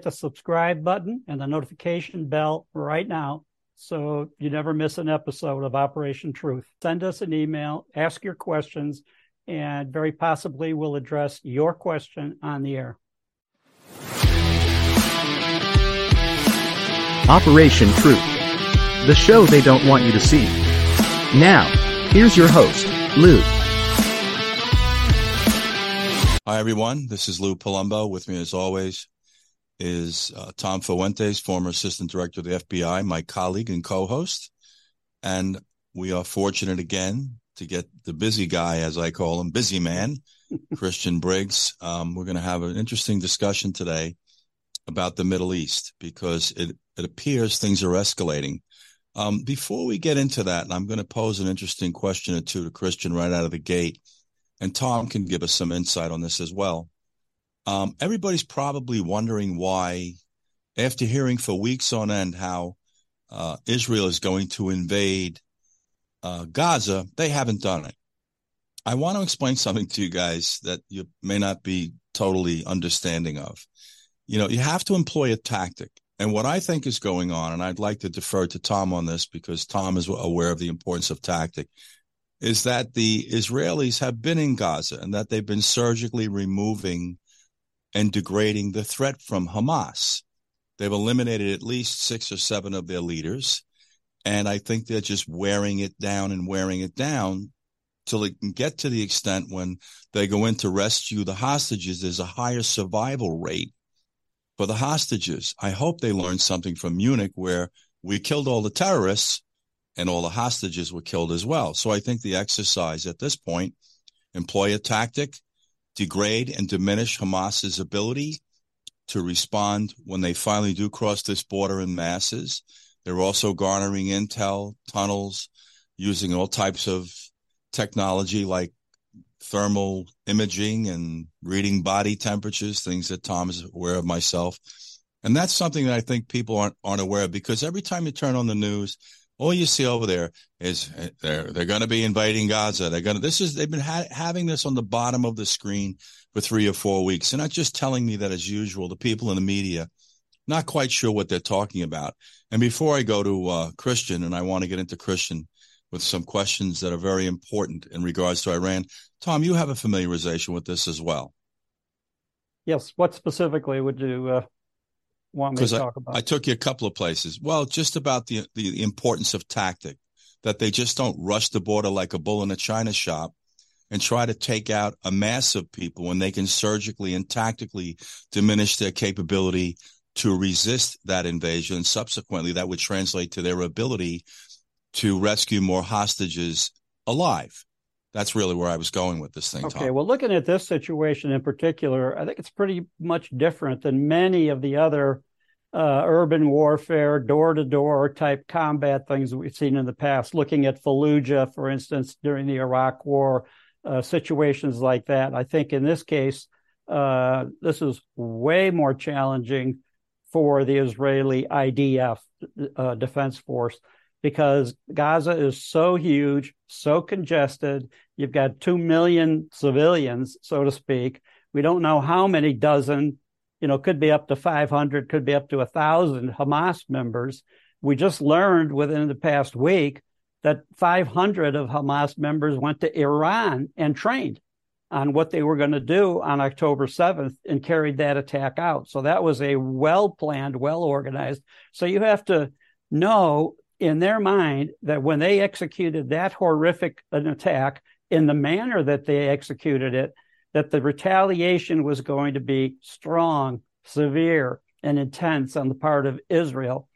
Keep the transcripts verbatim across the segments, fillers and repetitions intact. the subscribe button and the notification bell right now so you never miss an episode of Operation Truth. Send us an email, ask your questions, and very possibly we'll address your question on the air. Operation Truth, the show they don't want you to see. Now, here's your host, Lou. Hi, everyone. This is Lou Palumbo. With me, as always, is uh, Tom Fuentes, former assistant director of the F B I, my colleague and co-host. And we are fortunate again to get the busy guy, as I call him, busy man, Christian Briggs. Um, we're going to have an interesting discussion today about the Middle East because it, it appears things are escalating. Um, before we get into that, and I'm going to pose an interesting question or two to Christian right out of the gate, and Tom can give us some insight on this as well. Um, everybody's probably wondering why, after hearing for weeks on end how uh, Israel is going to invade uh, Gaza, they haven't done it. I want to explain something to you guys that you may not be totally understanding of. You know, you have to employ a tactic. And what I think is going on, and I'd like to defer to Tom on this because Tom is aware of the importance of tactic, is that the Israelis have been in Gaza and that they've been surgically removing and degrading the threat from Hamas. They've eliminated at least six or seven of their leaders, and I think they're just wearing it down and wearing it down till it can get to the extent when they go in to rescue the hostages, there's a higher survival rate for the hostages. I hope they learned something from Munich where we killed all the terrorists and all the hostages were killed as well. So I think the exercise at this point, employ a tactic, degrade and diminish Hamas's ability to respond when they finally do cross this border in masses. They're also garnering intel, tunnels, using all types of technology like thermal imaging and reading body temperatures, things that Tom is aware of, myself. And that's something that I think people aren't, aren't aware of because every time you turn on the news, all you see over there is they're they're going to be invading Gaza. They're going to. This is they've been ha- having this on the bottom of the screen for three or four weeks. They're not just telling me that as usual. The people in the media not quite sure what they're talking about. And before I go to uh, Christian, and I want to get into Christian with some questions that are very important in regards to Iran. Tom, you have a familiarization with this as well. Yes. What specifically would you? Uh... Want me to talk about? I, I took you a couple of places. Well, just about the, the importance of tactic, that they just don't rush the border like a bull in a china shop and try to take out a mass of people when they can surgically and tactically diminish their capability to resist that invasion. And subsequently, that would translate to their ability to rescue more hostages alive. That's really where I was going with this thing, Tom. Okay, well, looking at this situation in particular, I think it's pretty much different than many of the other uh, urban warfare, door-to-door type combat things that we've seen in the past. Looking at Fallujah, for instance, during the Iraq War, uh, situations like that. I think in this case, uh, this is way more challenging for the Israeli I D F, uh, Defense Force, because Gaza is so huge, so congested. You've got two million civilians, so to speak. We don't know how many dozen, you know, could be up to five hundred, could be up to one thousand Hamas members. We just learned within the past week that five hundred of Hamas members went to Iran and trained on what they were going to do on October seventh and carried that attack out. So that was a well-planned, well-organized. So you have to know in their mind that when they executed that horrific an attack in the manner that they executed it, that the retaliation was going to be strong, severe, and intense on the part of Israel.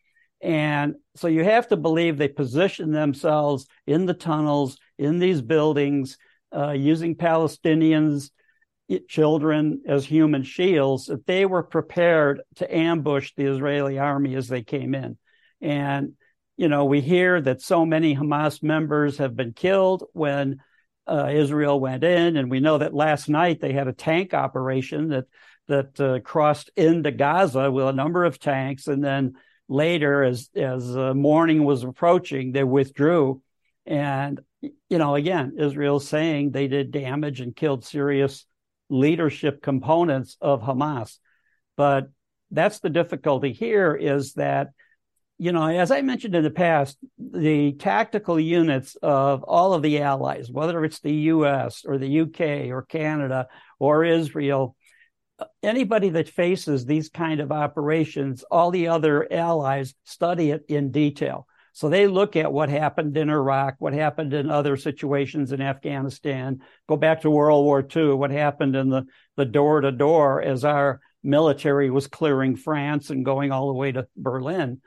And so you have to believe they positioned themselves in the tunnels, in these buildings, uh, using Palestinians, children as human shields, that they were prepared to ambush the Israeli army as they came in. And you know, we hear that so many Hamas members have been killed when uh, Israel went in. And we know that last night they had a tank operation that that uh, crossed into Gaza with a number of tanks. And then later, as, as uh, morning was approaching, they withdrew. And, you know, again, Israel's saying they did damage and killed serious leadership components of Hamas. But that's the difficulty here is that, you know, as I mentioned in the past, the tactical units of all of the allies, whether it's the U S or the U K or Canada or Israel, anybody that faces these kind of operations, all the other allies study it in detail. So they look at what happened in Iraq, what happened in other situations in Afghanistan, go back to World War Two, what happened in the, the door-to-door as our military was clearing France and going all the way to Berlin.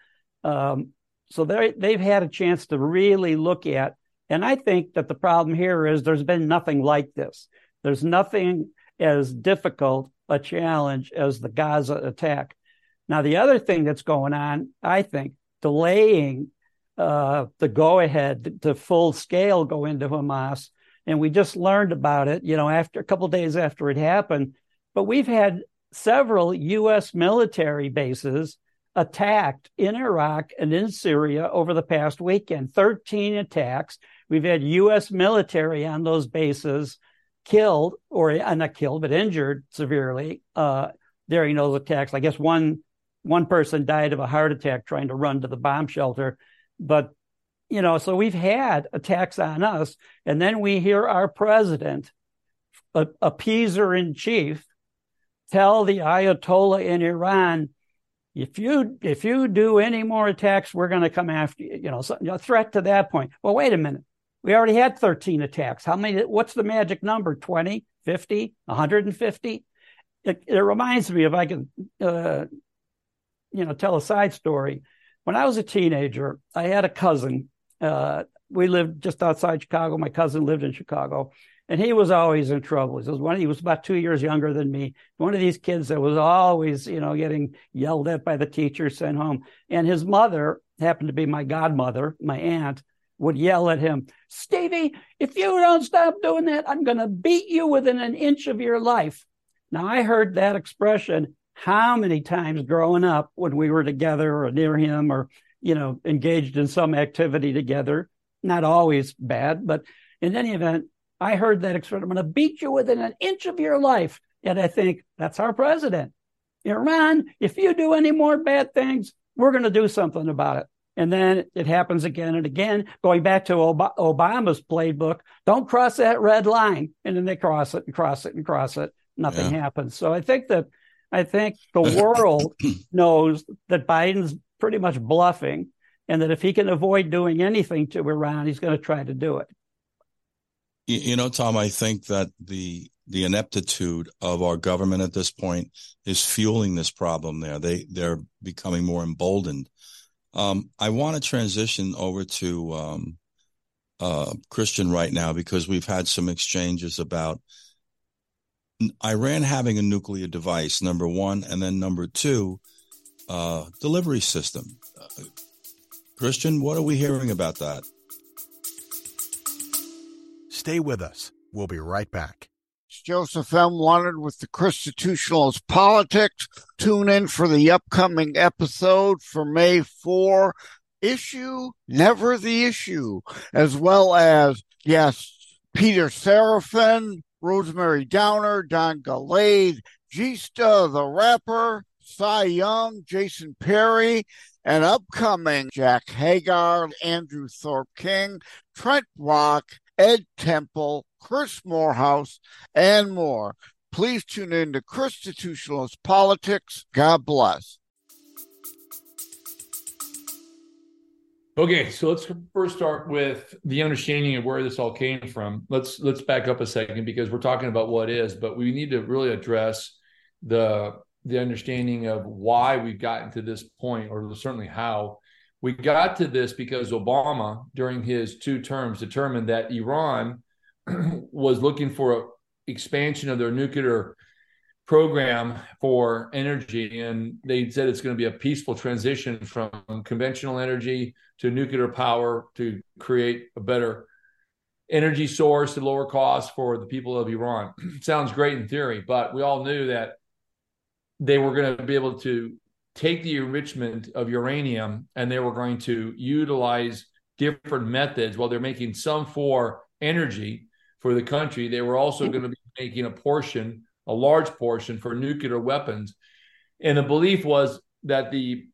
Um, so they, they've had a chance to really look at, and I think that the problem here is there's been nothing like this. There's nothing as difficult a challenge as the Gaza attack. Now, the other thing that's going on, I think, delaying uh, the go-ahead to full-scale go into Hamas, and we just learned about it, you know, after a couple of days after it happened, but we've had several U S military bases attacked in Iraq and in Syria over the past weekend. thirteen attacks. We've had U S military on those bases killed, or not killed, but injured severely uh, during those attacks. I guess one one person died of a heart attack trying to run to the bomb shelter. But, you know, so we've had attacks on us. And then we hear our president, a appeaser-in-chief, tell the Ayatollah in Iran, If you if you do any more attacks, we're going to come after you. You know, so, you know, threat to that point. Well, wait a minute. We already had thirteen attacks. How many? What's the magic number? twenty, fifty, one hundred fifty? It, it reminds me, if I can, uh, you know, tell a side story. When I was a teenager, I had a cousin. Uh, we lived just outside Chicago. My cousin lived in Chicago, and he was always in trouble. He was, one, he was about two years younger than me. One of these kids that was always, you know, getting yelled at by the teacher, sent home. And his mother happened to be my godmother, my aunt, would yell at him, "Stevie, if you don't stop doing that, I'm going to beat you within an inch of your life." Now, I heard that expression how many times growing up when we were together or near him or, you know, engaged in some activity together. Not always bad, but in any event, I heard that expression, "I'm going to beat you within an inch of your life." And I think that's our president. Iran, if you do any more bad things, we're going to do something about it. And then it happens again and again, going back to Ob- Obama's playbook. Don't cross that red line. And then they cross it and cross it and cross it. Nothing yeah. happens. So I think that I think the world knows that Biden's pretty much bluffing, and that if he can avoid doing anything to Iran, he's going to try to do it. You know, Tom, I think that the the ineptitude of our government at this point is fueling this problem there. They, they're becoming more emboldened. Um, I want to transition over to um, uh, Christian right now, because we've had some exchanges about Iran having a nuclear device, number one, and then number two, uh, delivery system. Uh, Christian, what are we hearing about that? Stay with us. We'll be right back. It's Joseph M. Wanted with the Constitutionalist Politics. Tune in for the upcoming episode for May fourth. Issue, never the issue. As well as, yes, Peter Serafin, Rosemary Downer, Don Gallade, Gista the Rapper, Cy Young, Jason Perry, and upcoming Jack Hagar, Andrew Thorpe King, Trent Rock, Ed Temple, Chris Morehouse, and more. Please tune in to Constitutionalist Politics. God bless. Okay, so let's first start with the understanding of where this all came from. Let's let's back up a second, because we're talking about what is, but we need to really address the the understanding of why we've gotten to this point, or certainly how. We got to this because Obama, during his two terms, determined that Iran was looking for an expansion of their nuclear program for energy. And they said it's going to be a peaceful transition from conventional energy to nuclear power to create a better energy source at lower cost for the people of Iran. Sounds great in theory, but we all knew that they were going to be able to take the enrichment of uranium, and they were going to utilize different methods. While they're making some for energy for the country, they were also going to be making a portion, a large portion, for nuclear weapons. And the belief was that the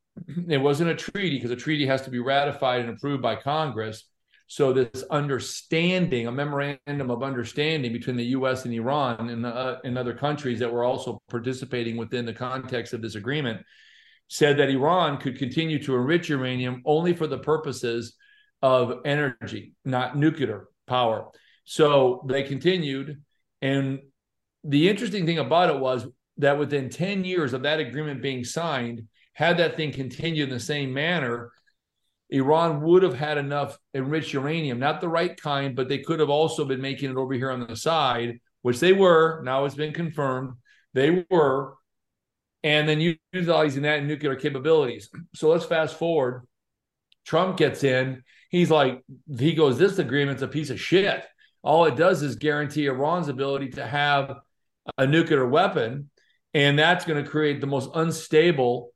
it wasn't a treaty, because a treaty has to be ratified and approved by Congress. So this understanding, a memorandum of understanding between the U S and Iran and, uh, and other countries that were also participating within the context of this agreement, said that Iran could continue to enrich uranium only for the purposes of energy, not nuclear power. So they continued. And the interesting thing about it was that within ten years of that agreement being signed, had that thing continued in the same manner, Iran would have had enough enriched uranium, not the right kind, but they could have also been making it over here on the side, which they were. Now it's been confirmed. They were. And then utilizing that in nuclear capabilities. So let's fast forward. Trump gets in. He's like, he goes, this agreement's a piece of shit. All it does is guarantee Iran's ability to have a nuclear weapon. And that's going to create the most unstable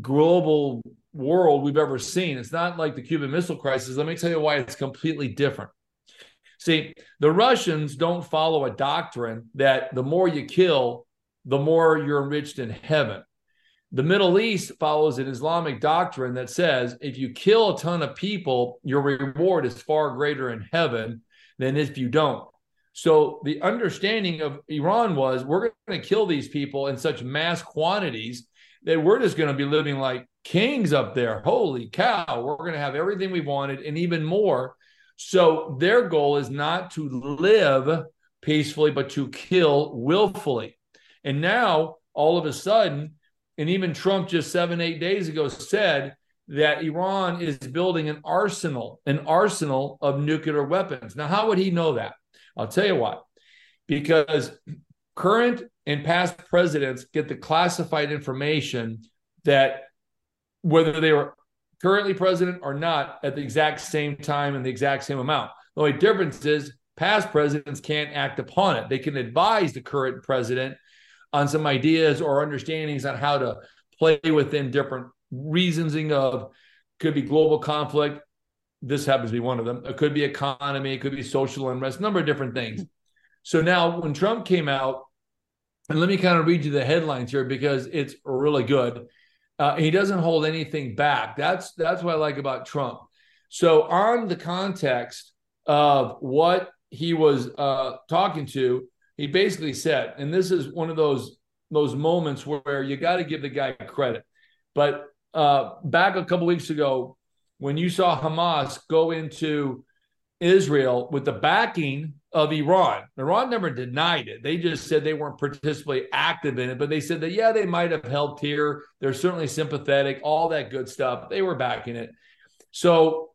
global world we've ever seen. It's not like the Cuban Missile Crisis. Let me tell you why it's completely different. See, the Russians don't follow a doctrine that the more you kill, the more you're enriched in heaven. The Middle East follows an Islamic doctrine that says if you kill a ton of people, your reward is far greater in heaven than if you don't. So the understanding of Iran was, we're going to kill these people in such mass quantities that we're just going to be living like kings up there. Holy cow, we're going to have everything we wanted and even more. So their goal is not to live peacefully, but to kill willfully. And now, all of a sudden, and even Trump just seven, eight days ago said that Iran is building an arsenal, an arsenal of nuclear weapons. Now, how would he know that? I'll tell you why. Because current and past presidents get the classified information that whether they were currently president or not at the exact same time and the exact same amount. The only difference is past presidents can't act upon it. They can advise the current president on some ideas or understandings on how to play within different reasoning of, could be global conflict. This happens to be one of them. It could be economy. It could be social unrest, a number of different things. So now when Trump came out, and let me kind of read you the headlines here because it's really good. Uh, he doesn't hold anything back. That's that's what I like about Trump. So on the context of what he was uh, talking to, he basically said, and this is one of those, those moments where you got to give the guy credit. But uh, back a couple weeks ago, when you saw Hamas go into Israel with the backing of Iran. Iran never denied it. They just said they weren't particularly active in it, but they said that, yeah, they might have helped here. They're certainly sympathetic, all that good stuff. They were backing it. So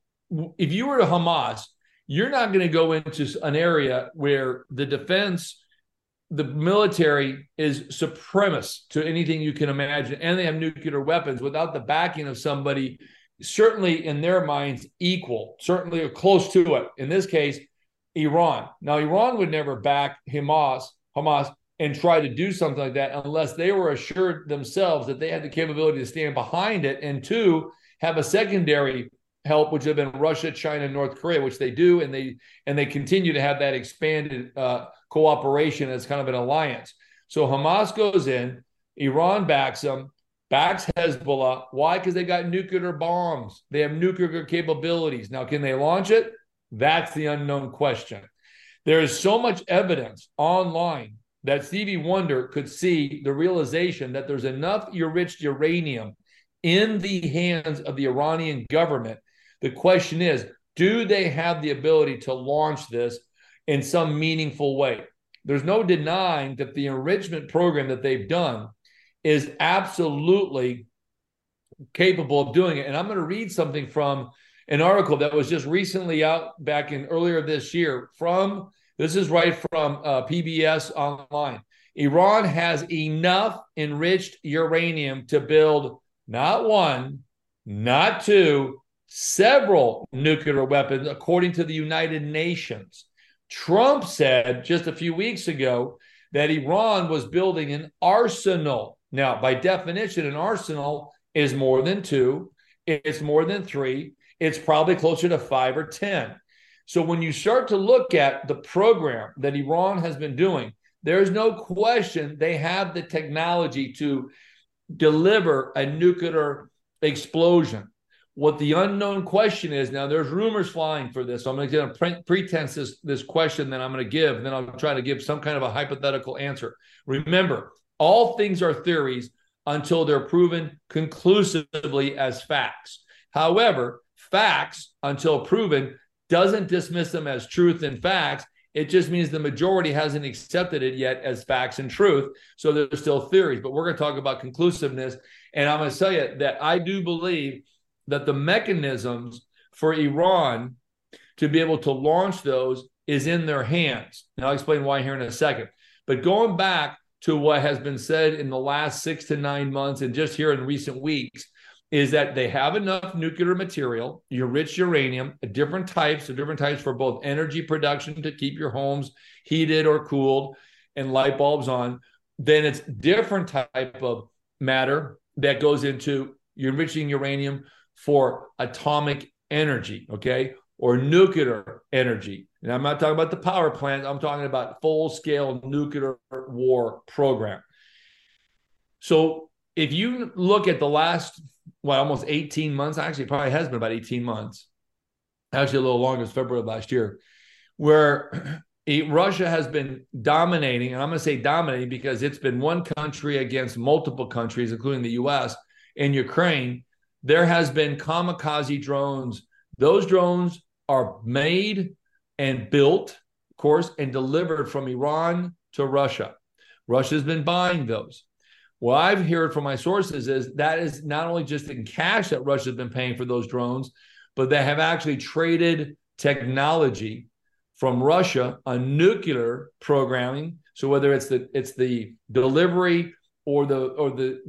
if you were to Hamas, you're not going to go into an area where the defense, the military is supremacist to anything you can imagine, and they have nuclear weapons without the backing of somebody, certainly in their minds equal, certainly or close to it. In this case, Iran. Now, Iran would never back Hamas, Hamas and try to do something like that unless they were assured themselves that they had the capability to stand behind it and, two, have a secondary help, which have been Russia, China, and North Korea, which they do, and they and they continue to have that expanded uh, cooperation as kind of an alliance. So Hamas goes in, Iran backs them, backs Hezbollah. Why? Because they got nuclear bombs. They have nuclear capabilities. Now, can they launch it? That's the unknown question. There is so much evidence online that Stevie Wonder could see the realization that there's enough enriched uranium in the hands of the Iranian government. The question is, do they have the ability to launch this in some meaningful way? There's no denying that the enrichment program that they've done is absolutely capable of doing it. And I'm going to read something from an article that was just recently out back in earlier this year from, this is right from uh, P B S Online. Iran has enough enriched uranium to build not one, not two, several nuclear weapons, according to the United Nations. Trump said just a few weeks ago that Iran was building an arsenal. Now, by definition, an arsenal is more than two, it's more than three, it's probably closer to five or ten. So when you start to look at the program that Iran has been doing, there's no question they have the technology to deliver a nuclear explosion. What the unknown question is, now there's rumors flying for this. So I'm going to pre- pretense this, this question that I'm going to give, and then I'll try to give some kind of a hypothetical answer. Remember, all things are theories until they're proven conclusively as facts. However, facts, until proven, doesn't dismiss them as truth and facts. It just means the majority hasn't accepted it yet as facts and truth. So they're still theories, but we're going to talk about conclusiveness. And I'm going to tell you that I do believe that the mechanisms for Iran to be able to launch those is in their hands. And I'll explain why here in a second. But going back to what has been said in the last six to nine months and just here in recent weeks, is that they have enough nuclear material, your rich uranium, different types, different types for both energy production to keep your homes heated or cooled and light bulbs on. Then it's different type of matter that goes into enriching uranium for atomic energy, okay, or nuclear energy. And I'm not talking about the power plant. I'm talking about full-scale nuclear war program. So if you look at the last... Well, almost eighteen months, actually probably has been about eighteen months, actually a little longer, it's February of last year, where Russia has been dominating, and I'm going to say dominating because it's been one country against multiple countries, including the U S and Ukraine. There has been kamikaze drones. Those drones are made and built, of course, and delivered from Iran to Russia. Russia's been buying those. What I've heard from my sources is that is not only just in cash that Russia's been paying for those drones, but they have actually traded technology from Russia on nuclear programming. So whether it's the it's the delivery or the or the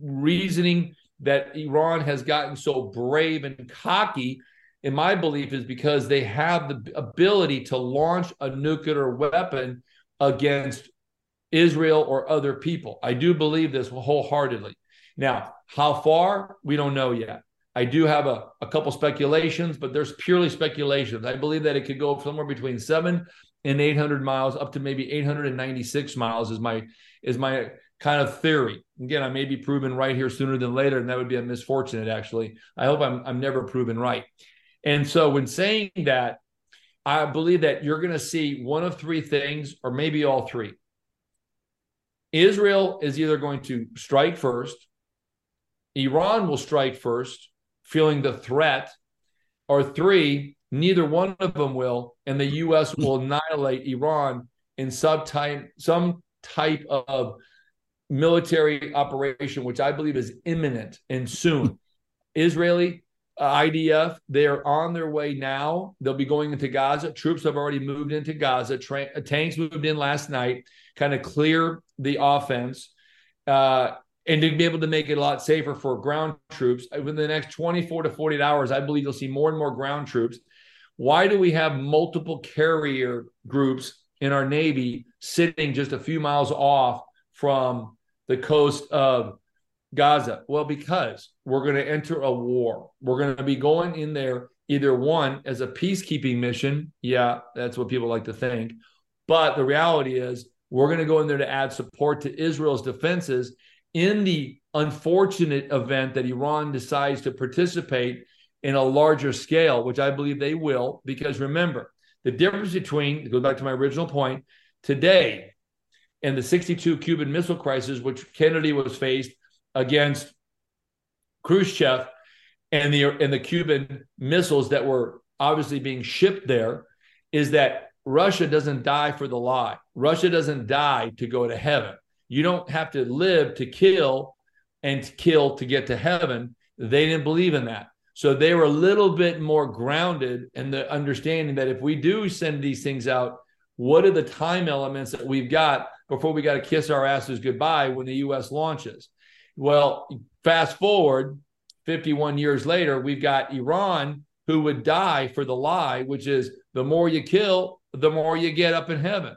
reasoning that Iran has gotten so brave and cocky, in my belief, is because they have the ability to launch a nuclear weapon against Israel or other people. I do believe this wholeheartedly. Now, how far? We don't know yet. I do have a, a couple speculations, but there's purely speculations. I believe that it could go somewhere between seven and eight hundred miles, up to maybe eight hundred ninety-six miles is my is my kind of theory. Again, I may be proven right here sooner than later, and that would be a misfortunate, actually. I hope I'm I'm never proven right. And so when saying that, I believe that you're going to see one of three things, or maybe all three. Israel is either going to strike first, Iran will strike first, feeling the threat, or three, neither one of them will, and the U S will annihilate Iran in some type, some type of military operation, which I believe is imminent and soon. Israeli uh, I D F, they are on their way now. They'll be going into Gaza. Troops have already moved into Gaza. Tra- tanks moved in last night, kind of clear the offense, uh, and to be able to make it a lot safer for ground troops. Within the next twenty-four to forty-eight hours, I believe you'll see more and more ground troops. Why do we have multiple carrier groups in our Navy sitting just a few miles off from the coast of Gaza? Well, because we're going to enter a war. We're going to be going in there, either one, as a peacekeeping mission. Yeah, that's what people like to think. But the reality is, we're going to go in there to add support to Israel's defenses in the unfortunate event that Iran decides to participate in a larger scale, which I believe they will, because remember, the difference between, it goes back to my original point, today and the sixty-two Cuban Missile Crisis, which Kennedy was faced against Khrushchev and the, and the Cuban missiles that were obviously being shipped there, is that Russia doesn't die for the lie. Russia doesn't die to go to heaven. You don't have to live to kill and to kill to get to heaven. They didn't believe in that. So they were a little bit more grounded in the understanding that if we do send these things out, what are the time elements that we've got before we got to kiss our asses goodbye when the U S launches? Well, fast forward fifty-one years later, we've got Iran who would die for the lie, which is the more you kill, the more you get up in heaven.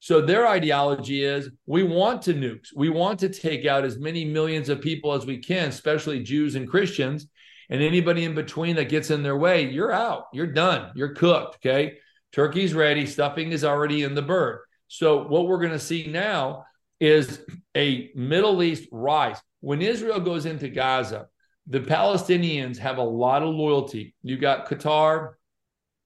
So their ideology is we want to nukes. We want to take out as many millions of people as we can, especially Jews and Christians, and anybody in between that gets in their way, you're out. You're done. You're cooked, okay? Turkey's ready. Stuffing is already in the bird. So what we're going to see now is a Middle East rise. When Israel goes into Gaza, the Palestinians have a lot of loyalty. You got Qatar.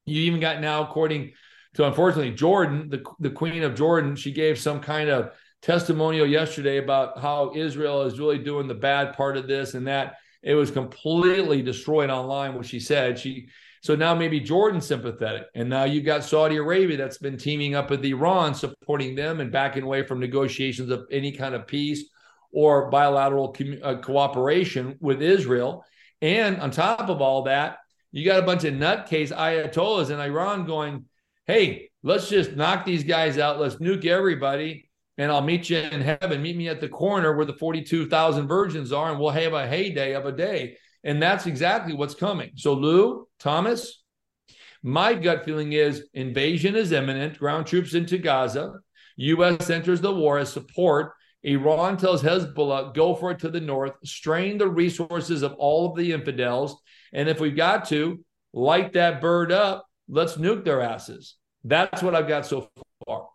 You even got now, according to, unfortunately, Jordan, the, the Queen of Jordan, she gave some kind of testimonial yesterday about how Israel is really doing the bad part of this and that. It was completely destroyed online, what she said. She So now maybe Jordan's sympathetic. And now you've got Saudi Arabia that's been teaming up with Iran, supporting them and backing away from negotiations of any kind of peace or bilateral com- uh, cooperation with Israel. And on top of all that, you got a bunch of nutcase ayatollahs in Iran going, hey, let's just knock these guys out. Let's nuke everybody. And I'll meet you in heaven. Meet me at the corner where the forty-two thousand virgins are, and we'll have a heyday of a day. And that's exactly what's coming. So, Lou, Thomas, my gut feeling is invasion is imminent. Ground troops into Gaza. U S enters the war as support. Iran tells Hezbollah, go for it to the north. Strain the resources of all of the infidels. And if we've got to, light that bird up. Let's nuke their asses. That's what I've got so far.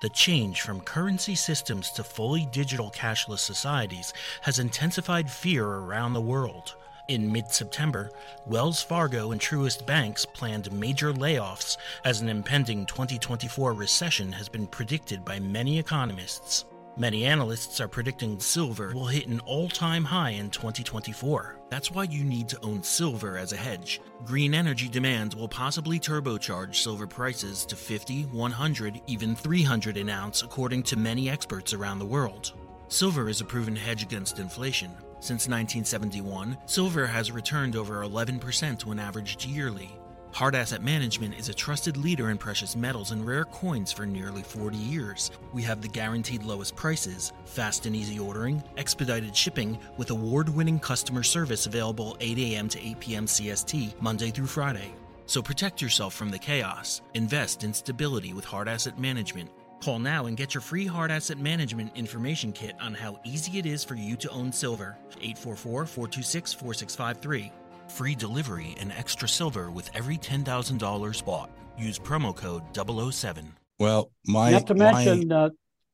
The change from currency systems to fully digital cashless societies has intensified fear around the world. In mid-September, Wells Fargo and Truist banks planned major layoffs as an impending twenty twenty-four recession has been predicted by many economists. Many analysts are predicting silver will hit an all-time high in twenty twenty-four. That's why you need to own silver as a hedge. Green energy demand will possibly turbocharge silver prices to fifty, one hundred, even three hundred an ounce, according to many experts around the world. Silver is a proven hedge against inflation. Since nineteen seventy-one, silver has returned over eleven percent when averaged yearly. Hard Asset Management is a trusted leader in precious metals and rare coins for nearly forty years. We have the guaranteed lowest prices, fast and easy ordering, expedited shipping, with award-winning customer service available eight a.m. to eight p.m. C S T, Monday through Friday. So protect yourself from the chaos. Invest in stability with Hard Asset Management. Call now and get your free Hard Asset Management information kit on how easy it is for you to own silver. eight four four, four two six, four six five three. Free delivery and extra silver with every ten thousand dollars bought. Use promo code double oh seven. Well, my... Not to mention, my... Uh,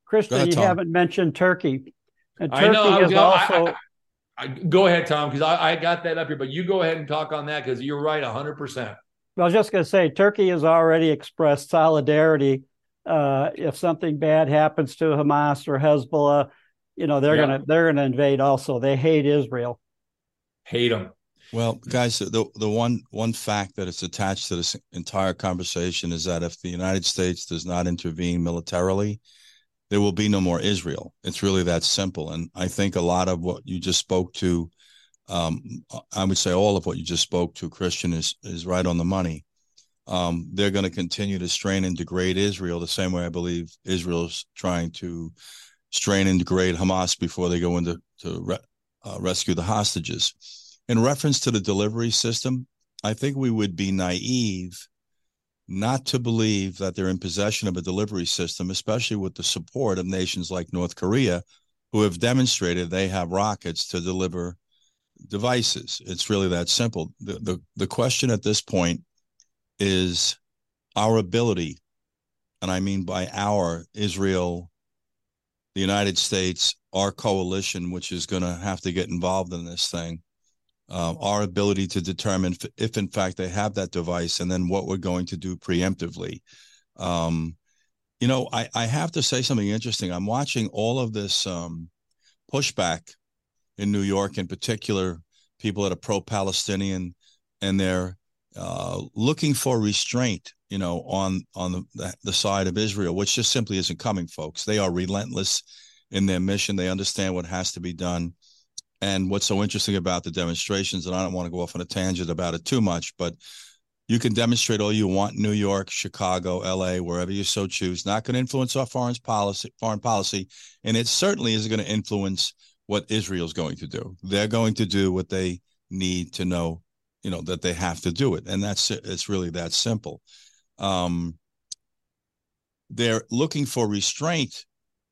Christian, ahead, you haven't mentioned Turkey. And Turkey I know. Is I, also... I, I, I, go ahead, Tom, because I, I got that up here. But you go ahead and talk on that, because you're right one hundred percent. I was just going to say, Turkey has already expressed solidarity. Uh, if something bad happens to Hamas or Hezbollah, you know, they're yeah. going to they're gonna invade also. They hate Israel. Hate them. Well, guys, the the one one fact that is attached to this entire conversation is that if the United States does not intervene militarily, there will be no more Israel. It's really that simple. And I think a lot of what you just spoke to, um, I would say all of what you just spoke to, Christian, is, is right on the money. Um, they're going to continue to strain and degrade Israel the same way I believe Israel's trying to strain and degrade Hamas before they go into to re- uh, rescue the hostages. In reference to the delivery system, I think we would be naive not to believe that they're in possession of a delivery system, especially with the support of nations like North Korea, who have demonstrated they have rockets to deliver devices. It's really that simple. The, the, the question at this point is our ability, and I mean by our, Israel, the United States, our coalition, which is going to have to get involved in this thing, Uh, our ability to determine if, if, in fact, they have that device, and then what we're going to do preemptively. Um, you know, I, I have to say something interesting. I'm watching all of this um, pushback in New York, in particular, people that are pro-Palestinian, and they're uh, looking for restraint, you know, on on the, the side of Israel, which just simply isn't coming, folks. They are relentless in their mission. They understand what has to be done. And what's so interesting about the demonstrations, and I don't want to go off on a tangent about it too much, but you can demonstrate all you want, New York, Chicago, L A, wherever you so choose, not going to influence our foreign policy, foreign policy, and it certainly isn't going to influence what Israel's going to do. They're going to do what they need to know, you know, that they have to do it. And that's it. It's really that simple. Um, they're looking for restraint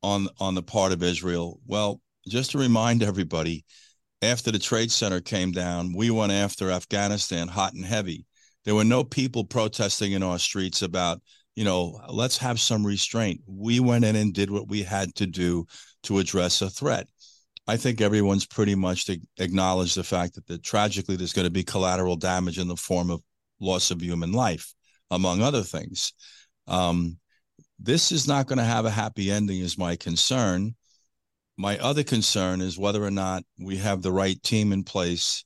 on, on the part of Israel. Well, just to remind everybody, after the Trade Center came down, we went after Afghanistan hot and heavy. There were no people protesting in our streets about you know, let's have some restraint. We went in and did what we had to do to address a threat. I think everyone's pretty much to acknowledge the fact that, that tragically there's going to be collateral damage in the form of loss of human life, among other things. Um, this is not going to have a happy ending is my concern. My other concern is whether or not we have the right team in place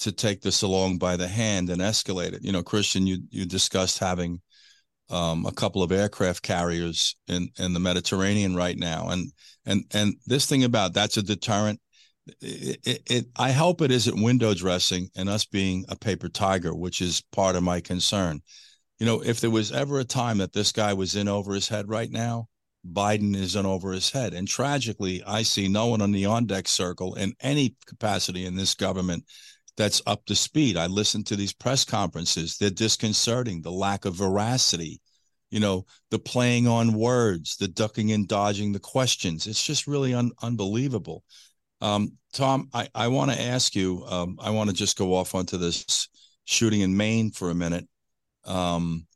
to take this along by the hand and escalate it. You know, Christian, you you discussed having um, a couple of aircraft carriers in, in the Mediterranean right now. And and and this thing about that's a deterrent, it, it, it, I hope it isn't window dressing and us being a paper tiger, which is part of my concern. You know, if there was ever a time that this guy was in over his head right now, Biden is in over his head. And tragically, I see no one on the on-deck circle in any capacity in this government that's up to speed. I listen to these press conferences. They're disconcerting, the lack of veracity, you know, the playing on words, the ducking and dodging the questions. It's just really un- unbelievable. Um, Tom, I, I want to ask you, um, I want to just go off onto this shooting in Maine for a minute, um,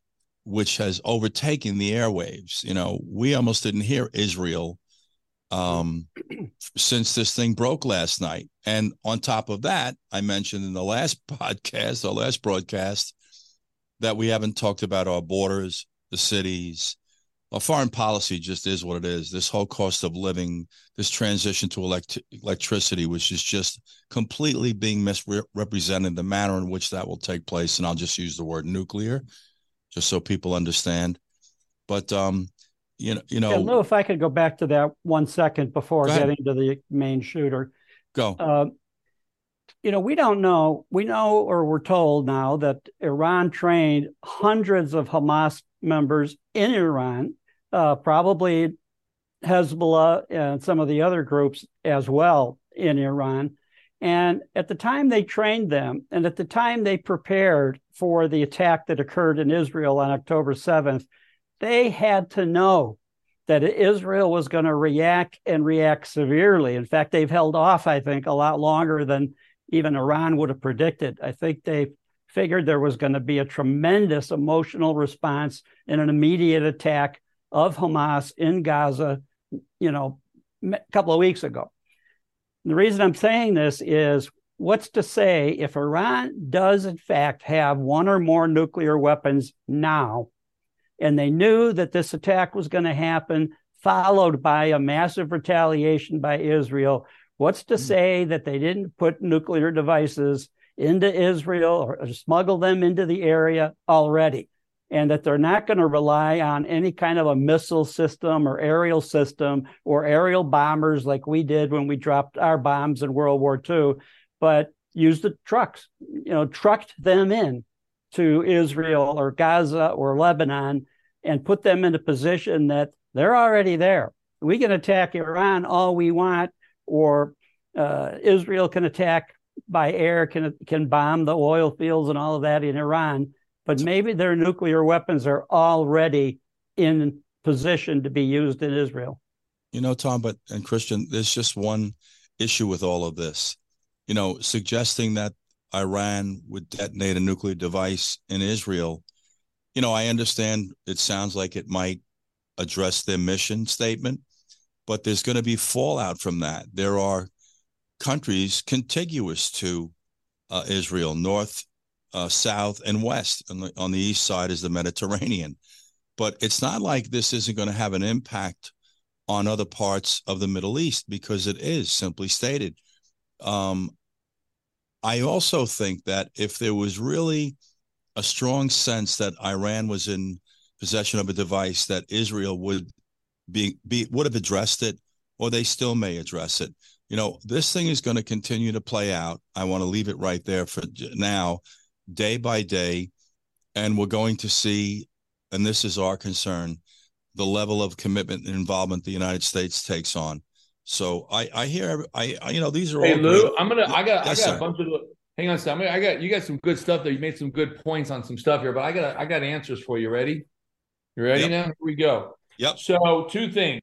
which has overtaken the airwaves. You know, we almost didn't hear Israel um, since this thing broke last night. And on top of that, I mentioned in the last podcast, our last broadcast, that we haven't talked about our borders, the cities. Our foreign policy just is what it is. This whole cost of living, this transition to elect- electricity, which is just completely being misrepresented, the manner in which that will take place. And I'll just use the word nuclear, just so people understand. But, um, you know, you know, yeah, Lou, if I could go back to that one second before getting to the main shooter. Go. Uh, you know, we don't know. We know, or we're told now, that Iran trained hundreds of Hamas members in Iran, uh, probably Hezbollah and some of the other groups as well in Iran. And at the time they trained them, and at the time they prepared for the attack that occurred in Israel on October seventh, they had to know that Israel was going to react and react severely. In fact, they've held off, I think, a lot longer than even Iran would have predicted. I think they figured there was going to be a tremendous emotional response and an immediate attack of Hamas in Gaza, you know, a couple of weeks ago. The reason I'm saying this is, what's to say if Iran does, in fact, have one or more nuclear weapons now, and they knew that this attack was going to happen, followed by a massive retaliation by Israel, what's to say that they didn't put nuclear devices into Israel or smuggle them into the area already, and that they're not going to rely on any kind of a missile system or aerial system or aerial bombers like we did when we dropped our bombs in World War Two, but used the trucks, you know, trucked them in to Israel or Gaza or Lebanon and put them in a position that they're already there. We can attack Iran all we want, or uh, Israel can attack by air, can can bomb the oil fields and all of that in Iran, but maybe their nuclear weapons are already in position to be used in Israel. You know, Tom, but and Christian, there's just one issue with all of this. You know, suggesting that Iran would detonate a nuclear device in Israel, you know, I understand it sounds like it might address their mission statement, but there's going to be fallout from that. There are countries contiguous to uh, Israel, north, uh, south, and west. And on, on the east side is the Mediterranean. But it's not like this isn't going to have an impact on other parts of the Middle East, because it is simply stated. Um, I also think that if there was really a strong sense that Iran was in possession of a device, that Israel would be, be would have addressed it, or they still may address it. You know, this thing is going to continue to play out. I want to leave it right there for now, day by day. And we're going to see, and this is our concern, the level of commitment and involvement the United States takes on. So I, I hear, I, I, you know, these are hey, all. Hey, Lou, I'm gonna. I got. Yes, I got a bunch of. Hang on a second. I got. You got some good stuff there. You made some good points on some stuff here, but I got. I got answers for you. Ready? You ready yep. now? Here we go. Yep. So two things.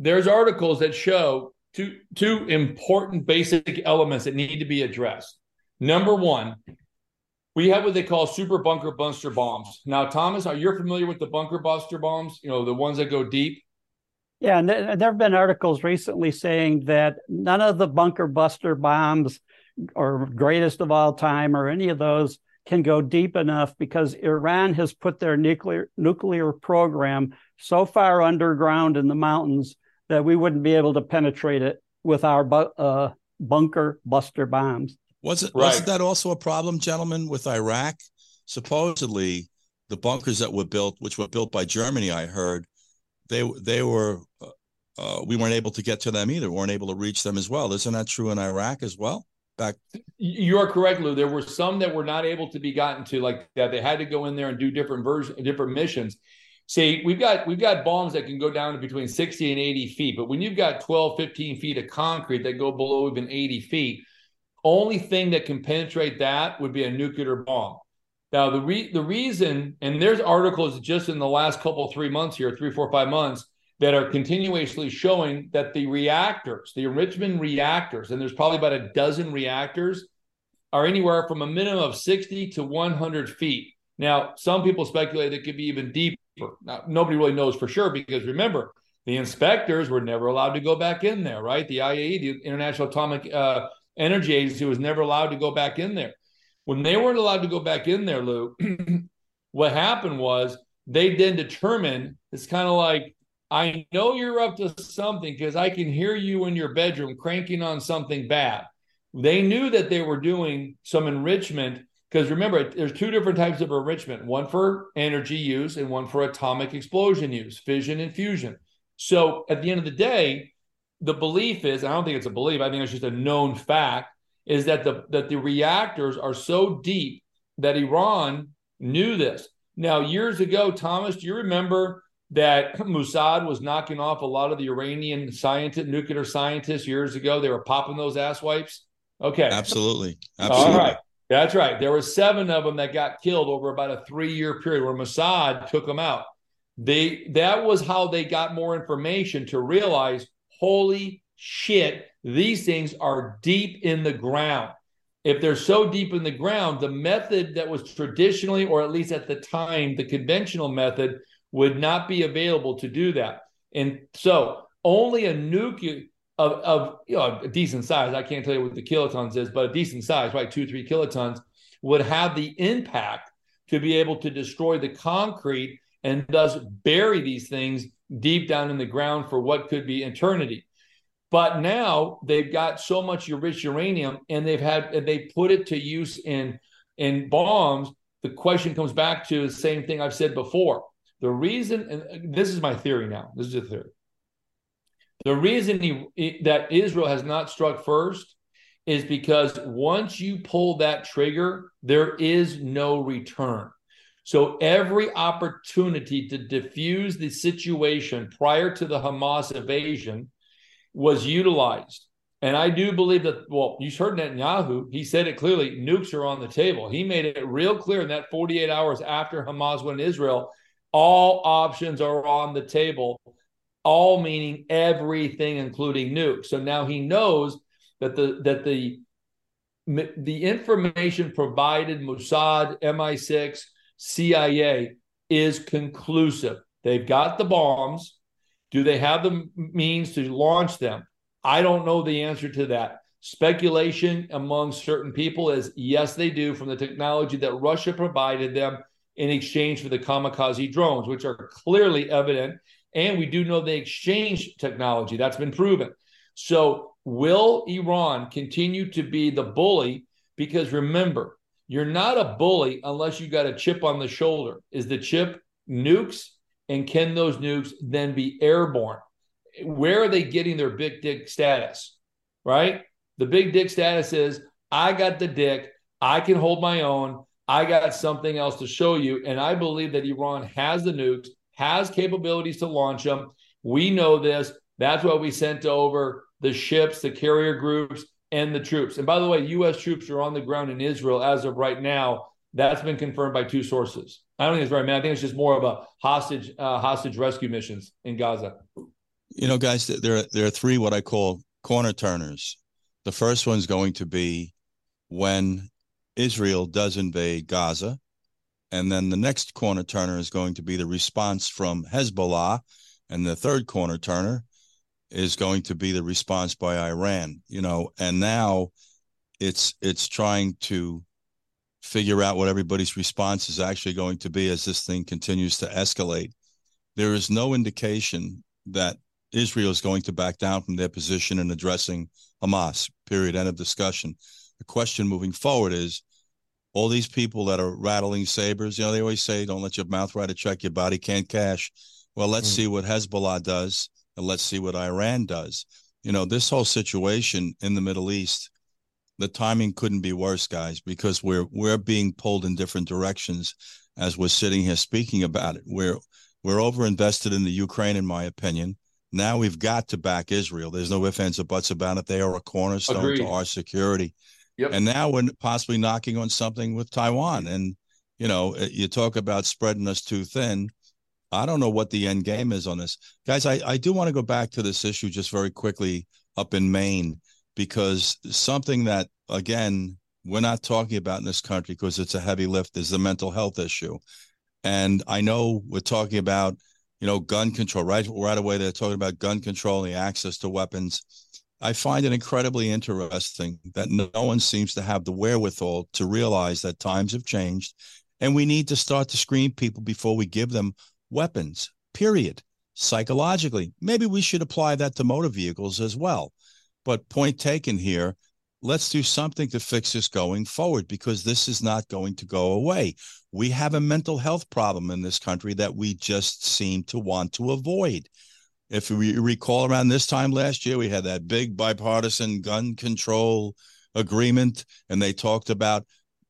There's articles that show two two important basic elements that need to be addressed. Number one, We have what they call super bunker buster bombs. Now, Thomas, are you familiar with the bunker buster bombs? You know, the ones that go deep? Yeah, and th- there have been articles recently saying that none of the bunker buster bombs or greatest of all time or any of those can go deep enough because Iran has put their nuclear nuclear program so far underground in the mountains that we wouldn't be able to penetrate it with our bu- uh, bunker buster bombs. Wasn't, right. wasn't that also a problem, gentlemen, with Iraq? Supposedly, the bunkers that were built, which were built by Germany, I heard, they they were uh, we weren't able to get to them either. We weren't able to reach them as well. Isn't that true in Iraq as well? Back, you are correct, Lou. There were some that were not able to be gotten to like that. They had to go in there and do different version, different missions. See, we've got we've got bombs that can go down to between sixty and eighty feet. But when you've got twelve, fifteen feet of concrete that go below even eighty feet, only thing that can penetrate that would be a nuclear bomb. Now, the re- the reason, and there's articles just in the last couple, three months here, three, four, five months, that are continuously showing that the reactors, the enrichment reactors, and there's probably about a dozen reactors, are anywhere from a minimum of sixty to one hundred feet. Now, some people speculate it could be even deeper. Now, nobody really knows for sure because, remember, the inspectors were never allowed to go back in there, right? The I A E A, the International Atomic uh, Energy Agency, was never allowed to go back in there. When they weren't allowed to go back in there, Lou, what happened was they then determined, it's kind of like, I know you're up to something because I can hear you in your bedroom cranking on something bad. They knew that they were doing some enrichment because, remember, there's two different types of enrichment, one for energy use and one for atomic explosion use, fission and fusion. So at the end of the day, the belief is, I don't think it's a belief, I think it's just a known fact, is that the that the reactors are so deep that Iran knew this. Now, years ago, Thomas, do you remember that Mossad was knocking off a lot of the Iranian scientist, nuclear scientists years ago? They were popping those ass wipes. Okay. Absolutely. Absolutely. All right. That's right. There were seven of them that got killed over about a three-year period where Mossad took them out. They that was how they got more information to realize, holy shit, these things are deep in the ground. If they're so deep in the ground, the method that was traditionally, or at least at the time, the conventional method would not be available to do that. And so only a nuke of, of you know, a decent size, I can't tell you what the kilotons is, but a decent size, right, two, three kilotons, would have the impact to be able to destroy the concrete and thus bury these things deep down in the ground for what could be eternity. But now they've got so much rich uranium and they've had, and they put it to use in, in bombs. The question comes back to the same thing I've said before. The reason, and this is my theory now, this is a theory. The reason he, that Israel has not struck first is because once you pull that trigger, there is no return. So every opportunity to defuse the situation prior to the Hamas invasion was utilized. And I do believe that, well, you heard Netanyahu, he said it clearly, nukes are on the table. He made it real clear in that forty-eight hours after Hamas went to Israel, all options are on the table, all meaning everything, including nukes. So now he knows that the that the, the information provided, Mossad, M I six, C I A, is conclusive. They've got the bombs. Do they have the means to launch them? I don't know the answer to that. Speculation among certain people is, yes, they do, from the technology that Russia provided them in exchange for the kamikaze drones, which are clearly evident. And we do know they exchange technology. That's been proven. So will Iran continue to be the bully? Because remember, you're not a bully unless you got a chip on the shoulder. Is the chip nukes? And can those nukes then be airborne? Where are they getting their big dick status, right? The big dick status is, I got the dick, I can hold my own, I got something else to show you. And I believe that Iran has the nukes, has capabilities to launch them. We know this. That's why we sent over the ships, the carrier groups, and the troops. And by the way, U S troops are on the ground in Israel as of right now. That's been confirmed by two sources. I don't think it's right, man. I think it's just more of a hostage uh, hostage rescue missions in Gaza. You know, guys, there are, there are three what I call corner turners. The first one's going to be when Israel does invade Gaza. And then the next corner turner is going to be the response from Hezbollah. And the third corner turner is going to be the response by Iran, you know, and now it's it's trying to figure out what everybody's response is actually going to be as this thing continues to escalate. There is no indication that Israel is going to back down from their position in addressing Hamas, period, end of discussion. The question moving forward is, all these people that are rattling sabers, you know, they always say, don't let your mouth write a check, your body can't cash. Well, let's mm. see what Hezbollah does, and let's see what Iran does. You know, this whole situation in the Middle East, the timing couldn't be worse, guys, because we're we're being pulled in different directions as we're sitting here speaking about it. We're we're over-invested in the Ukraine, in my opinion. Now we've got to back Israel. There's no ifs, ands, or buts about it. They are a cornerstone Agreed. to our security. Yep. And now we're possibly knocking on something with Taiwan. And, you know, you talk about spreading us too thin. I don't know what the end game is on this. Guys, I, I do want to go back to this issue just very quickly up in Maine, because something that, again, we're not talking about in this country because it's a heavy lift is the mental health issue. And I know we're talking about, you know, gun control. Right, right away, they're talking about gun control and the access to weapons. I find it incredibly interesting that no one seems to have the wherewithal to realize that times have changed and we need to start to screen people before we give them weapons, period, psychologically. Maybe we should apply that to motor vehicles as well. But point taken here, let's do something to fix this going forward, because this is not going to go away. We have a mental health problem in this country that we just seem to want to avoid. If we recall, around this time last year, we had that big bipartisan gun control agreement, and they talked about